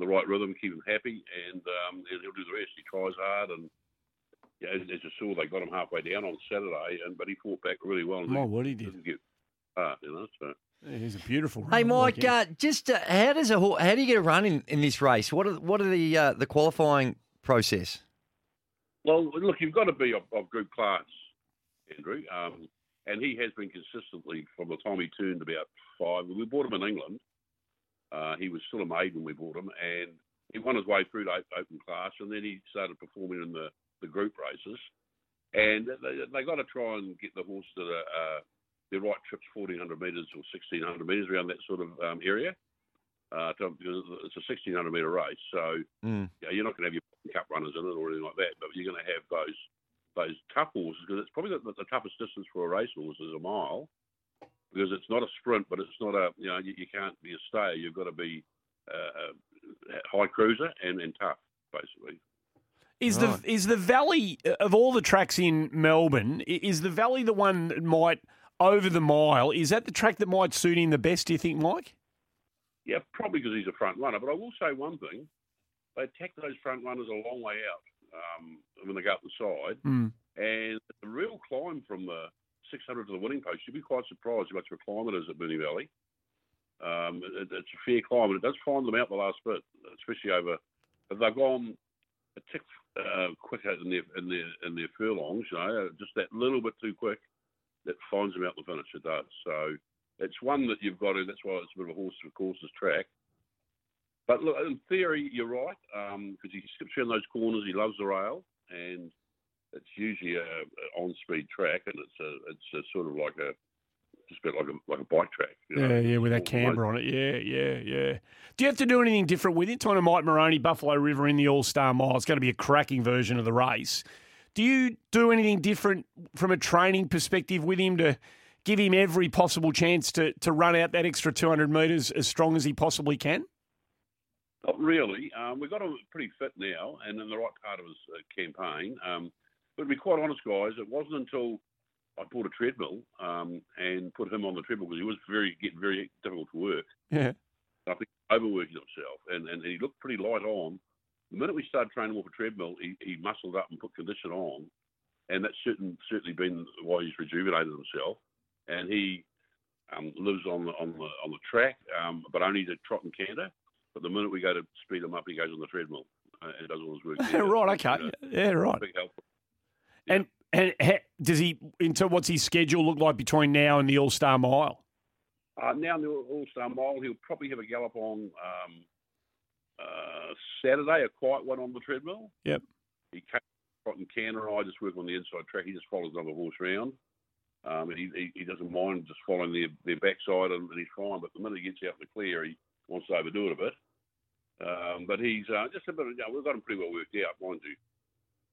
the right rhythm, keep him happy, and he'll do the rest. He tries hard, and yeah, as you saw, they got him halfway down on Saturday, but he fought back really well. And he didn't get hard, so. He's a beautiful run. Hey, Mike, how do you get a run in this race? What are the qualifying process? Well, look, you've got to be of good class, Andrew, and he has been consistently from the time he turned about 5. We bought him in England. He was still a maid when we bought him, and he won his way through to open class, and then he started performing in the group races. And they got to try and get the horse that are... the right trips, 1,400 metres or 1,600 metres, around that sort of area. It's a 1,600-metre race, so you're not going to have your cup runners in it or anything like that, but you're going to have those tough horses, because it's probably the toughest distance for a racehorse is a mile, because it's not a sprint, but it's not you can't be a stayer. You've got to be a high cruiser and tough, basically. Is the Valley, of all the tracks in Melbourne, is the Valley the one that might... over the mile, is that the track that might suit him the best, do you think, Mike? Yeah, probably, because he's a front runner. But I will say one thing. They attack those front runners a long way out when they go up the side. Mm. And the real climb from the 600 to the winning post, you'd be quite surprised how much of a climb it is at Moonee Valley. It's a fair climb, and it does find them out the last bit, especially over... But they've gone a tick quicker in their furlongs, you know, just that little bit too quick. That finds them out the finish, it does. So it's one that you've got to, that's why it's a bit of a horse of course's track. But look, in theory, you're right, because he skips around those corners, he loves the rail, and it's usually a on-speed track, and it's a sort of like a, just a bit like a bike track. You know? Yeah, with that camber on it. Yeah. Do you have to do anything different with it? Time to Mike Moroney, Buffalo River in the All-Star Mile. It's going to be a cracking version of the race. Do you do anything different from a training perspective with him to give him every possible chance to run out that extra 200 metres as strong as he possibly can? Not really. We've got him pretty fit now and in the right part of his campaign. But to be quite honest, guys, it wasn't until I bought a treadmill and put him on the treadmill, because he was getting very difficult to work. Yeah. I think overworking himself, and he looked pretty light on. The minute we started training him off a treadmill, he muscled up and put condition on, and that's certainly been why he's rejuvenated himself. And he lives on the track, but only to trot and canter. But the minute we go to speed him up, he goes on the treadmill and does all his work. Right, okay, yeah, right. Big help. Yeah. And does he? Into what's his schedule look like between now and the All Star Mile? Now in the All Star Mile, he'll probably have a gallop on. Saturday, a quiet one on the treadmill. Yep. He came cotton canner, and I just work on the inside track. He just follows another horse round. And he doesn't mind just following their backside, and he's fine. But the minute he gets out in the clear, he wants to overdo it a bit. But he's just a bit of, you know, we've got him pretty well worked out, mind you.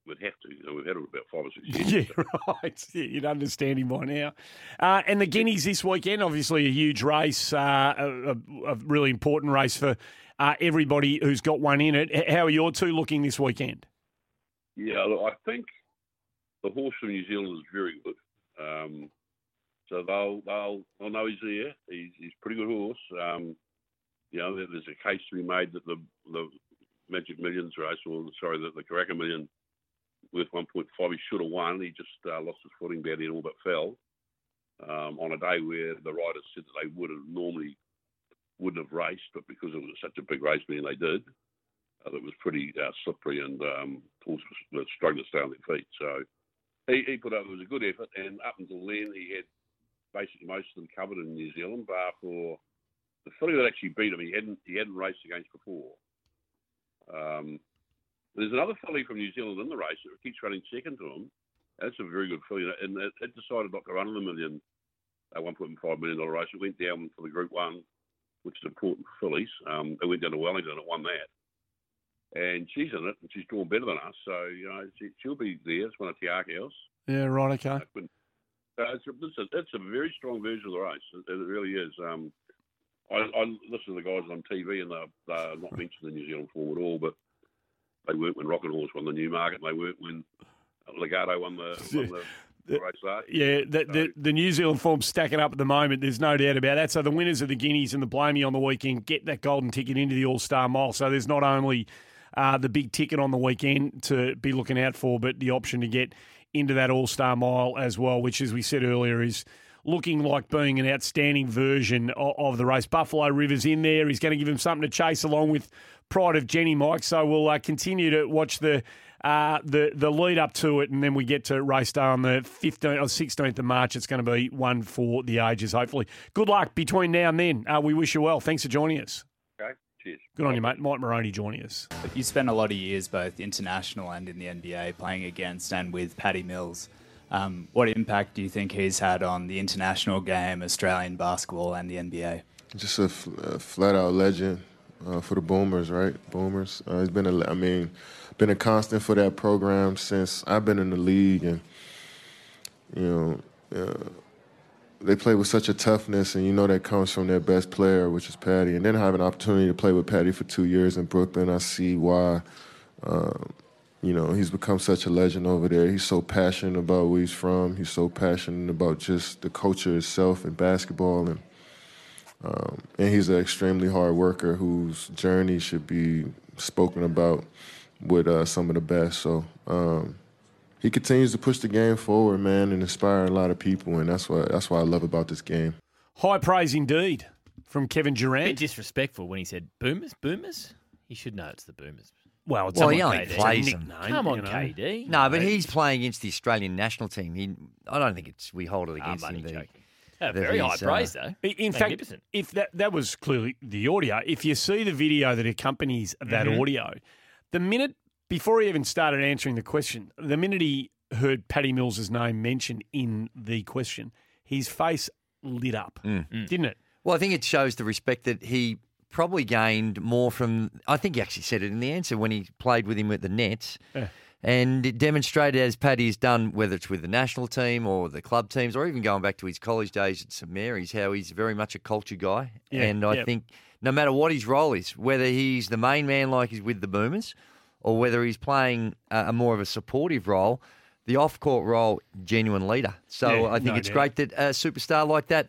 We'd have to. You know, we've had him about 5 or 6 years. Yeah, so. Right. Yeah, you'd understand him by now. And the Guineas this weekend, obviously a huge race, a really important race for everybody who's got one in it. How are your two looking this weekend? Yeah, look, I think the horse from New Zealand is very good. So they'll know he's there. He's a pretty good horse. You know, there's a case to be made that the Magic Millions race, or sorry, the Karaka Million worth 1.5, he should have won. He just lost his footing badly and all but fell on a day where the riders said that they would have normally wouldn't have raced, but because it was such a big race meeting, they did. That was pretty slippery, and horse was struggling to stay on their feet. So he put up, it was a good effort, and up until then he had basically most of them covered in New Zealand, bar for the filly that actually beat him. He hadn't raced against before. There's another filly from New Zealand in the race that keeps running second to him. That's a very good filly, and it decided not to run in the million, $1.5 million race. It went down for the Group 1, which is important for fillies. It went down to Wellington and it won that. And she's in it, and she's drawn better than us. So, you know, she'll be there. It's one of Tiaki House. Yeah, right, okay. It's a very strong version of the race. It really is. I listen to the guys on TV, and they're not mentioned the New Zealand form at all, but they weren't when Rocket Horse won the Newmarket, and they weren't when Legato won the race last year. Yeah, the New Zealand form's stacking up at the moment. There's no doubt about that. So the winners of the Guineas and the Blamey on the weekend get that golden ticket into the All-Star Mile. So there's not only... the big ticket on the weekend to be looking out for, but the option to get into that All-Star Mile as well, which, as we said earlier, is looking like being an outstanding version of the race. Buffalo River's in there. He's going to give him something to chase along with Pride of Jenny, Mike. So we'll continue to watch the lead up to it, and then we get to race day on the 15th or 16th of March. It's going to be one for the ages, hopefully. Good luck between now and then. We wish you well. Thanks for joining us. Cheers. Good on you, mate. Mike Moroney joining us. You spent a lot of years, both international and in the NBA, playing against and with Paddy Mills. What impact do you think he's had on the international game, Australian basketball and the NBA? Just a flat-out legend for the Boomers, right? Boomers. He's been a constant for that program since I've been in the league. And, you know... they play with such a toughness, and you know that comes from their best player, which is Patty. And then I have an opportunity to play with Patty for 2 years in Brooklyn. I see why, you know, he's become such a legend over there. He's so passionate about where he's from. He's so passionate about just the culture itself and basketball. And he's an extremely hard worker whose journey should be spoken about with some of the best. So, he continues to push the game forward, man, and inspire a lot of people, and that's what I love about this game. High praise indeed from Kevin Durant. A bit disrespectful when he said Boomers. He should know it's the Boomers. Well, it's he only plays them. Come on, KD. No, but he's playing against the Australian national team. I don't think we hold it against him. Very high praise, though. In fact, if that was clearly the audio, if you see the video that accompanies that audio, the minute. Before he even started answering the question, the minute he heard Paddy Mills' name mentioned in the question, his face lit up, didn't it? Well, I think it shows the respect that he probably gained more from – I think he actually said it in the answer when he played with him at the Nets. Yeah. And it demonstrated, as Paddy's done, whether it's with the national team or the club teams or even going back to his college days at St Mary's, how he's very much a culture guy. Yeah, and I think no matter what his role is, whether he's the main man like he's with the Boomers – or whether he's playing a more of a supportive role, the off-court role, genuine leader. So I think great that a superstar like that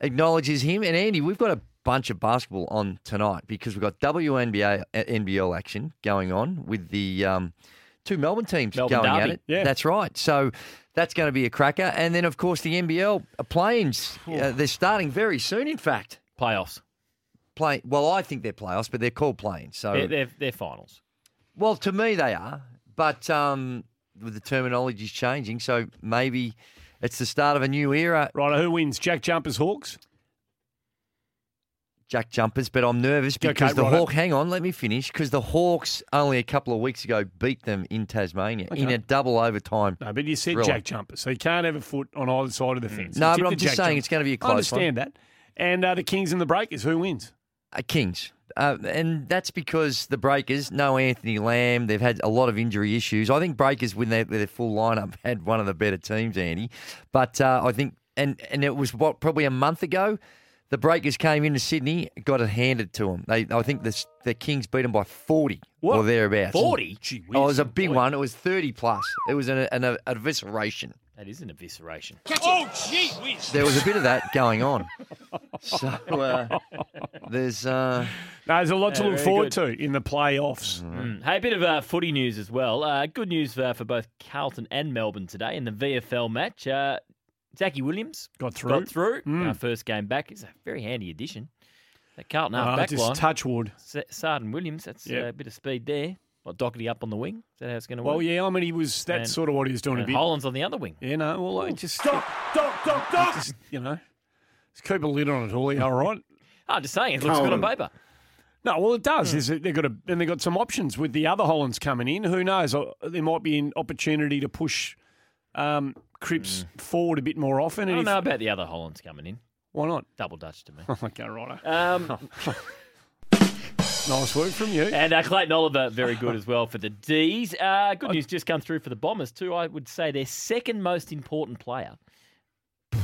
acknowledges him. And, Andy, we've got a bunch of basketball on tonight because we've got WNBA, NBL action going on with the two Melbourne teams going Derby. At it. Yeah. That's right. So that's going to be a cracker. And then, of course, the NBL play-ins. They're starting very soon, in fact. Playoffs. Well, I think they're playoffs, but they're called play-ins. So they're finals. Well, to me they are, but the terminology's changing, so maybe it's the start of a new era. Right, who wins? Jack Jumpers, Hawks? Jack Jumpers, but I'm nervous because the Hawks, hang on, let me finish, because the Hawks only a couple of weeks ago beat them in Tasmania in a double overtime. No, but you said Jack Jumpers, so you can't have a foot on either side of the fence. No, but I'm just saying it's going to be a close one. I understand that. And the Kings and the Breakers, who wins? Kings. And that's because the Breakers, no Anthony Lamb, they've had a lot of injury issues. I think Breakers, when their full lineup, had one of the better teams, Andy. But I think, and it was what, probably a month ago, the Breakers came into Sydney, got it handed to them. I think the Kings beat them by 40 or thereabouts. 40? Gee whiz. Oh, it was a big one. It was 30 plus. It was an evisceration. That is an evisceration. Oh, gee whiz. There was a bit of that going on. So there's... No, there's a lot to look forward to in the playoffs. Mm. Hey, a bit of footy news as well. Good news for both Carlton and Melbourne today in the VFL match. Zachy Williams got through. Our first game back. It's a very handy addition. That Carlton half-back line. Just touchwood. Sarden Williams, that's a bit of speed there. Or Doherty up on the wing. Is that how it's going to work? Well, yeah, I mean, that's sort of what he was doing a bit. Holland's on the other wing. Yeah, no, well, I just... Stop! Just, just keep a lid on it, Hawley, all right? I'm just saying, it looks good on paper. No, well, it does. Mm. They've got some options with the other Hollands coming in. Who knows? There might be an opportunity to push Cripps forward a bit more often. I don't know about the other Hollands coming in. Why not? Double Dutch to me. Okay, righto. Nice work from you. And Clayton Oliver, very good as well for the Ds. Good news just come through for the Bombers too. I would say their second most important player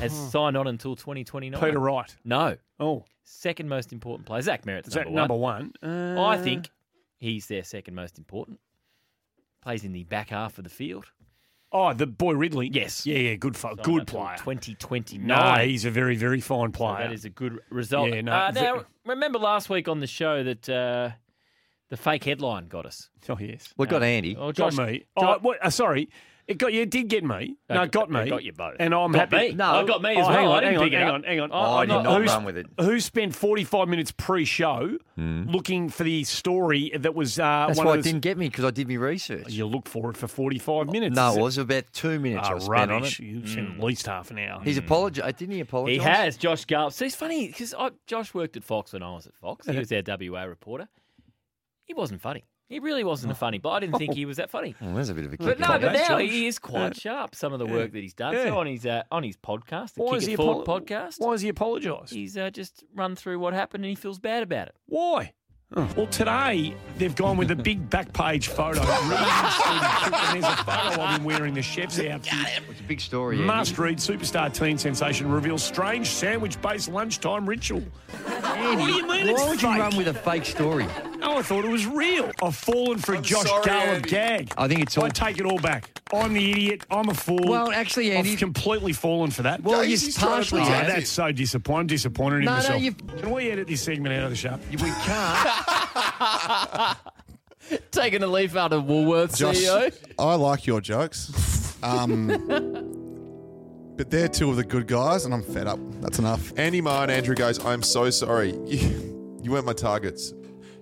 has signed on until 2029. Peter Wright. No. Oh. Second most important player. Zach Merritt's number one. I think he's their second most important. Plays in the back half of the field. Oh, the boy Ridley. Yes. Yeah, good good player. 2029. No, he's a very, very fine player. So that is a good result. Yeah, no. Now, remember last week on the show that the fake headline got us. Oh, yes. Well, it got Andy. Oh, Josh, got me. Sorry. It did get me. No, it got me. It got you both. And I'm happy. Me. No, it got me as well. Hang on. I did not run with it. Who spent 45 minutes pre-show looking for the story that was that's one why of those... it didn't get me, because I did my research. You look for it for 45 minutes. No, it was about 2 minutes I spent on it. You spent at least half an hour. He's apologised. Didn't he apologise? He has, Josh Garp. See, it's funny, because Josh worked at Fox when I was at Fox. He was our WA reporter. He wasn't funny. He really wasn't a funny, but I didn't think he was that funny. Well, there's a bit of a kick. But no, but now he is quite sharp. Some of the work that he's done so on his podcast, the Kick It Forward podcast. Why has he apologised? He's just run through what happened and he feels bad about it. Why? Oh. Well, today they've gone with a big back page photo. And there's a photo of him wearing the chef's outfit. It's a big story. Must read. Superstar teen sensation reveals strange sandwich-based lunchtime ritual. Andy, what do you mean? Why would you run with a fake story? No, I thought it was real. I've fallen for a Josh Garland gag. I think it's all... I take it all back. I'm the idiot. I'm a fool. Well, actually, Andy... I've completely fallen for that. Well, you partially have. That's so disappointing. I'm disappointed in myself. Can we edit this segment out of the show? We can't. Taking a leaf out of Woolworths, Josh, CEO. I like your jokes. But they're two of the good guys, and I'm fed up. That's enough. Andy Marr and Andrew goes, I'm so sorry. You weren't my targets.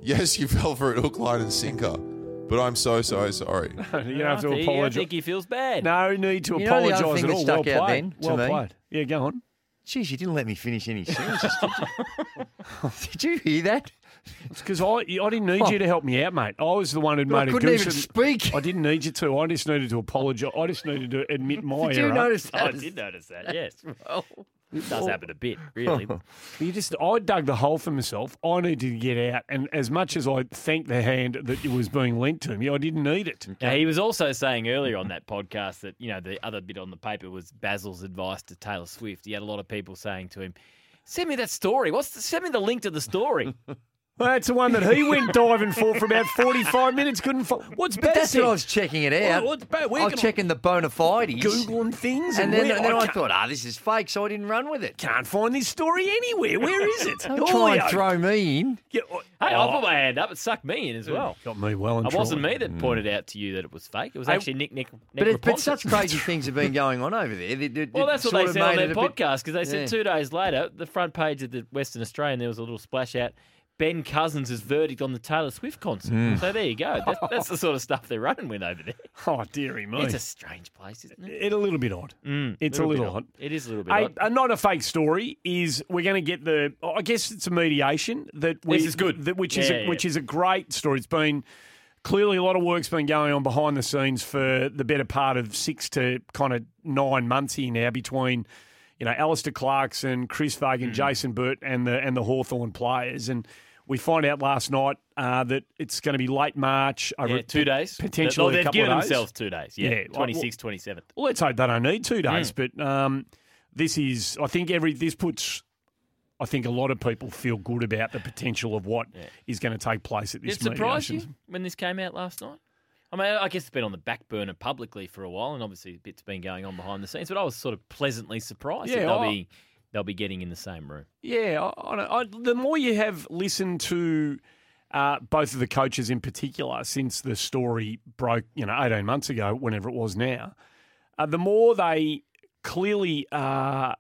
Yes, you fell for it, hook, line and sinker, but I'm so sorry. No, you don't have to apologise. I think he feels bad. No need to apologise at all. The other thing that stuck out then to me. Well played. Yeah, go on. Jeez, you didn't let me finish any sentences, did you? Did you hear that? It's because I didn't need you to help me out, mate. I was the one who made a goose. I couldn't even speak. I didn't need you to. I just needed to apologise. I just needed to admit my error. Did you notice that? I did notice that, yes. Well... It does happen a bit, really. I dug the hole for myself. I needed to get out. And as much as I thanked the hand that it was being lent to me, I didn't need it. Now, he was also saying earlier on that podcast that, the other bit on the paper was Basil's advice to Taylor Swift. He had a lot of people saying to him, send me that story. Send me the link to the story. Well, that's the one that he went diving for about 45 minutes. Couldn't find. What's better? That's what I was checking it out. I was checking the bona fides. Googling things. And then I thought, this is fake, so I didn't run with it. Can't find this story anywhere. Where is it? Don't try and throw me in. Yeah, I put my hand up. It sucked me in as well. Got me well and It wasn't me that pointed out to you that it was fake. It was actually Nick But such crazy things have been going on over there. That's what they said on their podcast, because they said 2 days later, the front page of the Western Australian, there was a little splash out. Ben Cousins' verdict on the Taylor Swift concert. Mm. So there you go. That's the sort of stuff they're running with over there. Oh, dearie me. It's a strange place, isn't it? It's a little bit odd. Mm, it's a little odd. It is a little bit odd. Not a fake story is we're going to get the, I guess it's a mediation. This is good. Which is a great story. It's been, clearly a lot of work's been going on behind the scenes for the better part of 6 to 9 months here now between, you know, Alistair Clarkson, Chris Fagan, Jason Burt and the Hawthorn players. And we find out last night that it's going to be late March. Over 2 days. Potentially a couple of days. They've given themselves 2 days. Yeah, 26th, 27th. Well, let's hope they don't need 2 days. Mm. But I think a lot of people feel good about the potential of what is going to take place at this mediation. Did it surprise you when this came out last night? I mean, I guess it's been on the back burner publicly for a while, and obviously a bit's been going on behind the scenes, but I was sort of pleasantly surprised that they'll be getting in the same room. Yeah, the more you have listened to both of the coaches in particular since the story broke, 18 months ago, whenever it was now, the more they clearly are...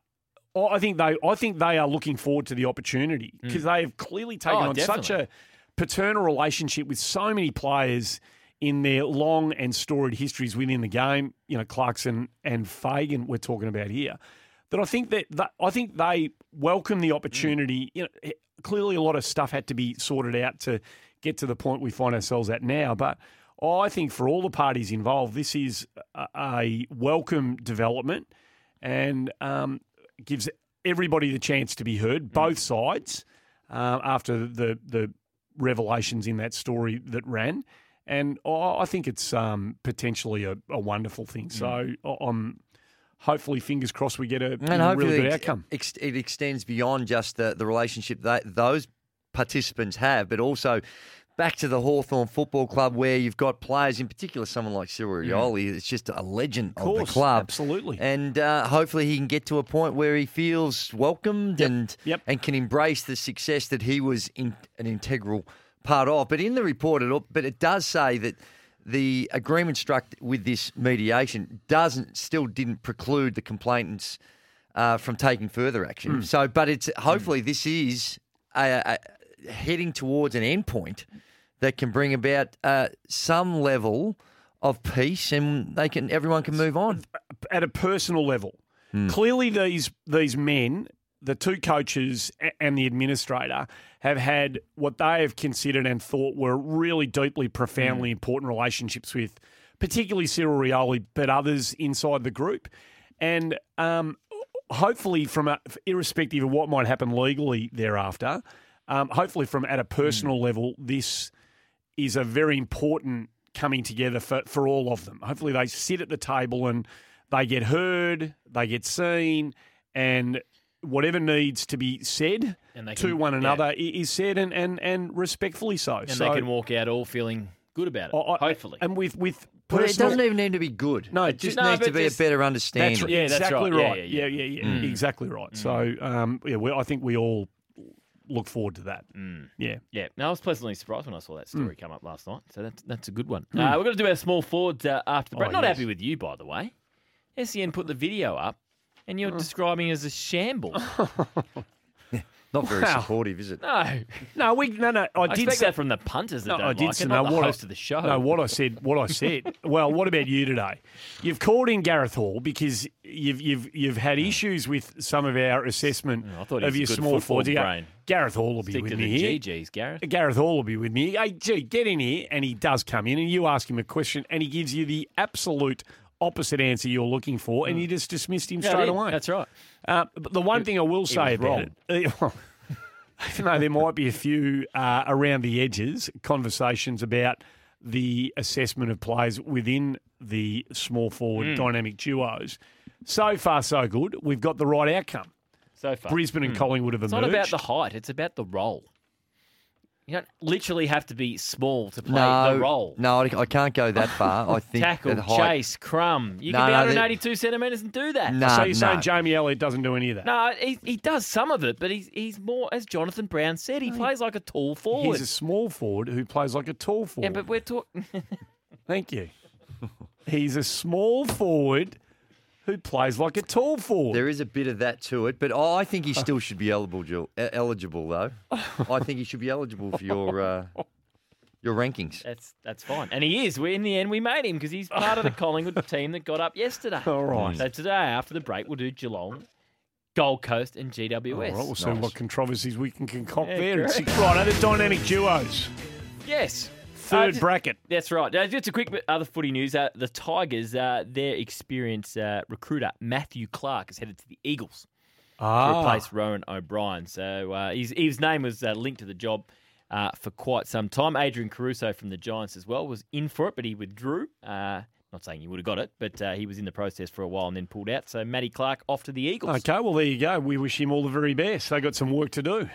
I think they are looking forward to the opportunity because they have clearly taken on such a paternal relationship with so many players in their long and storied histories within the game. You know, Clarkson and Fagan we're talking about here. That I think that they welcome the opportunity. You know, clearly a lot of stuff had to be sorted out to get to the point we find ourselves at now. But I think for all the parties involved, this is a welcome development and. Gives everybody the chance to be heard, both sides, after the revelations in that story that ran. And I think it's potentially a wonderful thing. So hopefully, fingers crossed, we get a really good outcome. It extends beyond just the relationship that those participants have, but also back to the Hawthorn Football Club where you've got players, in particular someone like Cyril Rioli, it's just a legend of the club. Absolutely. And hopefully he can get to a point where he feels welcomed and can embrace the success that he was an integral part of. But in the report, it does say that the agreement struck with this mediation didn't preclude the complainants from taking further action. So, but it's hopefully this is heading towards an end point that can bring about some level of peace and everyone can move on. At a personal level. Clearly these men, the two coaches and the administrator, have had what they have considered and thought were really deeply, profoundly important relationships with, particularly Cyril Rioli, but others inside the group. And hopefully irrespective of what might happen legally thereafter, hopefully from at a personal level, this is a very important coming together for all of them. Hopefully they sit at the table and they get heard, they get seen, and whatever needs to be said to one another is said and respectfully so. And so, they can walk out all feeling good about it, hopefully. And with it doesn't even need to be good. No, it just needs to be a better understanding. That's, exactly right. Yeah. Exactly right. So I think we all... look forward to that. Yeah. Now I was pleasantly surprised when I saw that story come up last night. So that's a good one. We're going to do our small forward after the break. Not happy with you, by the way. SEN put the video up, and you're describing it as a shambles. Not very supportive, is it? No. I expect that from the punters. Host of the show. No, what I said. Well, what about you today? You've called in Gareth Hall because you've had issues with some of our assessment of your small forwards. Gareth Hall will be with me here. GGs, Gareth Hall will be with me. Hey, gee, get in here, and he does come in, and you ask him a question, and he gives you the absolute opposite answer you're looking for, and you just dismissed him straight away. That's right. But the one thing I will say about it, even though there might be a few around the edges conversations about the assessment of players within the small forward dynamic duos, so far so good. We've got the right outcome. So far, Brisbane and Collingwood have emerged. It's not about the height; it's about the role. You don't literally have to be small to play the role. No, I can't go that far. I think tackle, chase, crumb. You can be 182 centimetres and do that. So you're saying Jamie Elliott doesn't do any of that? No, he does some of it, but he's more, as Jonathan Brown said, he plays like a tall forward. He's a small forward who plays like a tall forward. Yeah, but we're talking... Thank you. He's a small forward who plays like a tall forward. There is a bit of that to it, but I think he still should be eligible though. I think he should be eligible for your rankings. That's fine. And he is. In the end, we made him because he's part of the Collingwood team that got up yesterday. All right. So today, after the break, we'll do Geelong, Gold Coast and GWS. All right, we'll see what controversies we can concoct there. Right, are the dynamic duos? Yes. Third bracket. That's right. Just a quick other footy news. The Tigers, their experienced recruiter, Matthew Clark, is headed to the Eagles to replace Rowan O'Brien. So his name was linked to the job for quite some time. Adrian Caruso from the Giants as well was in for it, but he withdrew. Not saying he would have got it, but he was in the process for a while and then pulled out. So Matty Clark off to the Eagles. Okay, well, there you go. We wish him all the very best. They got some work to do.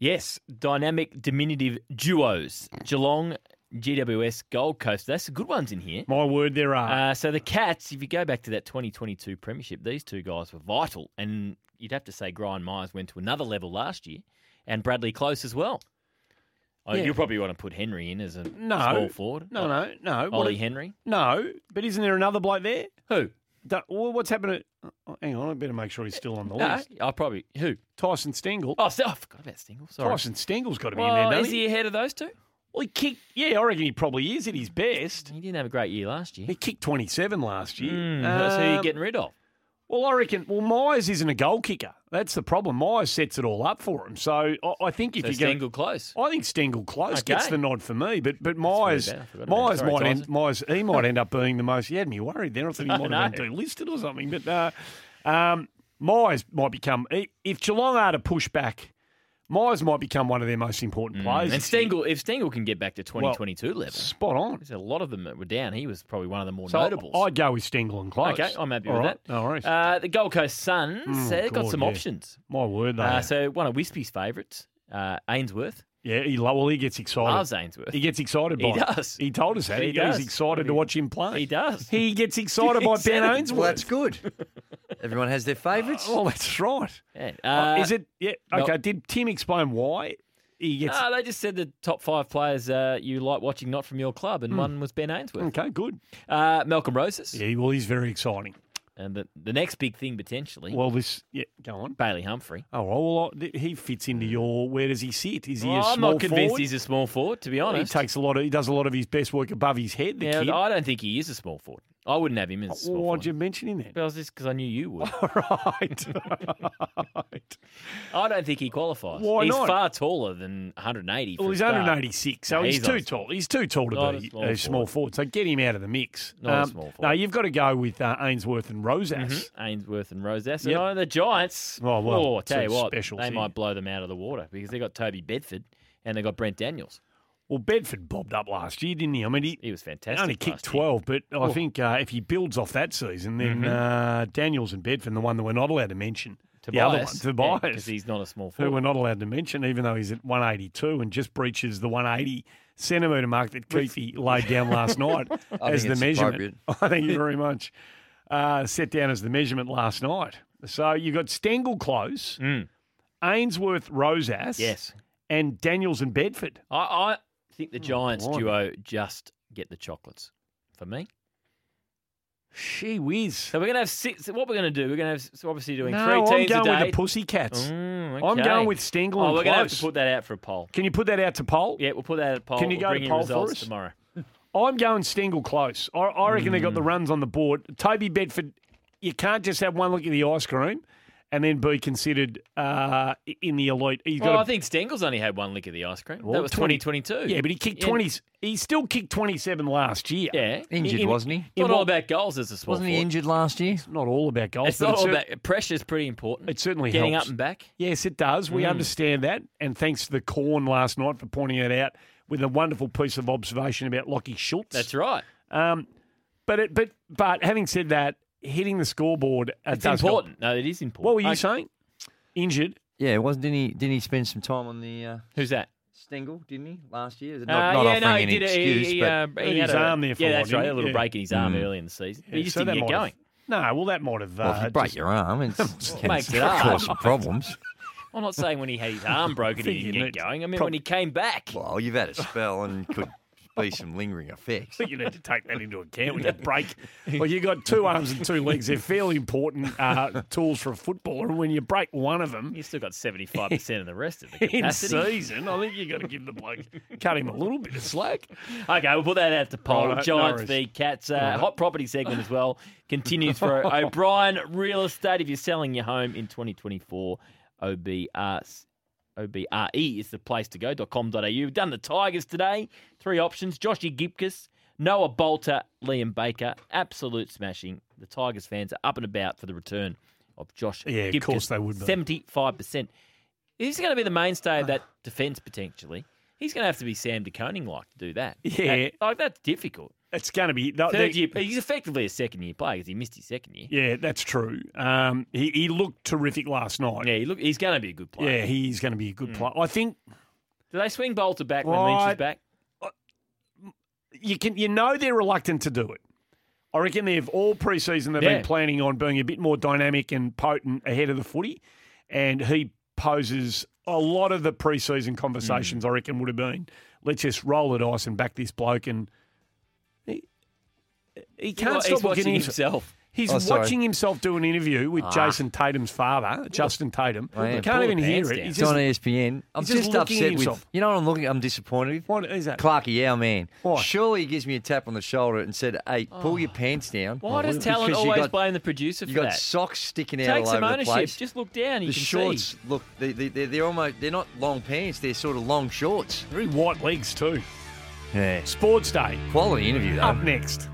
Yes, dynamic diminutive duos. Geelong, GWS, Gold Coast. That's the good ones in here. My word, there are. So the Cats, if you go back to that 2022 premiership, these two guys were vital. And you'd have to say Gryan Myers went to another level last year and Bradley Close as well. Oh, yeah. You'll probably want to put Henry in as a small forward. No. Ollie Henry? No, but isn't there another bloke there? Who? What's happened to... hang on, I better make sure he's still on the list. I'll probably... Who? Tyson Stengel. Oh, I forgot about Stengel. Sorry. Tyson Stengel's got to be in there, doesn't he? Is he ahead of those two? Well, he kicked... Yeah, I reckon he probably is at his best. He didn't have a great year last year. He kicked 27 last year. That's who you're getting rid of. Well, I reckon... Well, Myers isn't a goal kicker. That's the problem. Myers sets it all up for him. So I think if you go... Stengel Close. I think Stengel Close gets the nod for me. But Myers might end up being the most... You had me worried there. I thought he might have been delisted or something. But Myers might become... If Geelong are to push back, Myers might become one of their most important players. And Stengel, if Stengel can get back to 2022 level. Spot on. There's a lot of them that were down. He was probably one of the more notables. I'd go with Stengel and Close. Okay, I'm happy with that. No worries. The Gold Coast Suns, they've got some options. My word, they are. So one of Wispy's favourites, Ainsworth. Yeah, he gets excited. Loves Ainsworth. He gets excited by it. He does. He told us that. He does. He's excited to watch him play. He does. He gets excited by Ben Ainsworth. Well, that's good. Everyone has their favourites. Oh, that's right. Yeah. Is it? Yeah. Okay. Did Tim explain why he gets? They just said the top five players you like watching not from your club, and one was Ben Ainsworth. Okay, good. Malcolm Roses. Yeah, well, he's very exciting. And the next big thing potentially. Well, go on. Bailey Humphrey. Oh, well, he fits into your. Where does he sit? Is he a small forward? I'm not convinced he's a small forward, to be honest. He does a lot of his best work above his head. The kid. I don't think he is a small forward. I wouldn't have him as a small forward. Why'd you mention him then? Well, it was just because I knew you would. All right. I don't think he qualifies. Why not? He's far taller than 180. Well, he's 186, so he's too tall. He's too tall to be a small forward. So get him out of the mix. Not a small forward. No, you've got to go with Ainsworth and Rosas. Mm-hmm. Ainsworth and Rosas. Yep. And the Giants, I tell you what, they might blow them out of the water because they've got Toby Bedford and they've got Brent Daniels. Well, Bedford bobbed up last year, didn't he? I mean, he was fantastic. Only kicked 12, but I think if he builds off that season, then Daniels and Bedford, the one that we're not allowed to mention, Tobias, because he's not a small forward, who we're not allowed to mention, even though he's at 182 and just breaches the 180 centimetre mark that Keefe laid down last night as the measurement. Thank you very much. Set down as the measurement last night. So you got Stengel Close, Ainsworth Rosas, and Daniels and Bedford. I think the Giants duo just get the chocolates for me. She whiz. So we're going to have six. So what we're going to do, we're going to have obviously doing three teams a day. I'm going with the Pussycats. Okay. I'm going with Stengel and Close. We're going to have to put that out for a poll. Can you put that out to poll? Yeah, we'll put that out to poll. Can you go to poll for us? Tomorrow. I'm going Stengel Close. I reckon they got the runs on the board. Toby Bedford, you can't just have one look at the ice cream and then be considered in the elite. I think Stengel's only had one lick of the ice cream. Well, that was 2022. Yeah, but he kicked 20s. He still kicked 27 last year. Yeah. Injured, wasn't he? Not all about goals as a sport. Wasn't he injured last year? It's not all about goals. It's not all about... Pressure's pretty important. It certainly helps. Getting up and back. Yes, it does. We understand that. And thanks to the Corn last night for pointing it out with a wonderful piece of observation about Lockie Schultz. That's right. But having said that, hitting the scoreboard. It's important. No, it is important. What were you saying? Injured. Yeah, it wasn't. Didn't he spend some time on the? Who's that? Stengel, didn't he? Last year. Not offering any excuse. He had his arm there for a while. That's right. A little break in his arm early in the season. He just didn't get going. No, well, that might have. Well, if you break your arm, it cause some problems. I'm not saying when he had his arm broken he didn't get going. I mean, when he came back. Well, you've had a spell and could. be some lingering effects. I think you need to take that into account when you break. Well, you've got two arms and two legs. They're fairly important tools for a footballer. And when you break one of them... You've still got 75% of the rest of the capacity. In season, I think you've got to give the bloke... Cut him a little bit of slack. Okay, we'll put that out to poll. Right, Giants v Cats. Hot property segment as well. Continues for O'Brien Real Estate. If you're selling your home in 2024, OBRE is the place to go, .com.au. We've done the Tigers today. Three options. Joshy Gibcus, Noah Bolter, Liam Baker. Absolute smashing. The Tigers fans are up and about for the return of Josh Gibcus. Yeah, of course they would be. 75%. He's going to be the mainstay of that defence, potentially. He's going to have to be Sam de Koning-like to do that. Yeah. That's difficult. It's going to be... he's effectively a second-year player because he missed his second year. Yeah, that's true. He looked terrific last night. Yeah, he's going to be a good player. Yeah, he's going to be a good player. I think... Do they swing Bolter back when Lynch is back? They're reluctant to do it. I reckon they've all pre-season been planning on being a bit more dynamic and potent ahead of the footy, and he poses... A lot of the pre-season conversations, I reckon, would have been, let's just roll the dice and back this bloke. And he can't stop looking at himself. He's watching himself do an interview with Jason Tatum's father, Justin Tatum. I can't even hear it. It's on ESPN. I'm just upset with... You know what I'm looking at? I'm disappointed with? What is that? Clarkie, our man. Why? Surely he gives me a tap on the shoulder and said, hey, pull your pants down. Why does talent always blame the producer for that? You got socks sticking out all over the place. Just look down. You can see. The shorts, look, they're not long pants. They're sort of long shorts. Very white legs too. Yeah. Sports Day. Quality interview, though. Up next.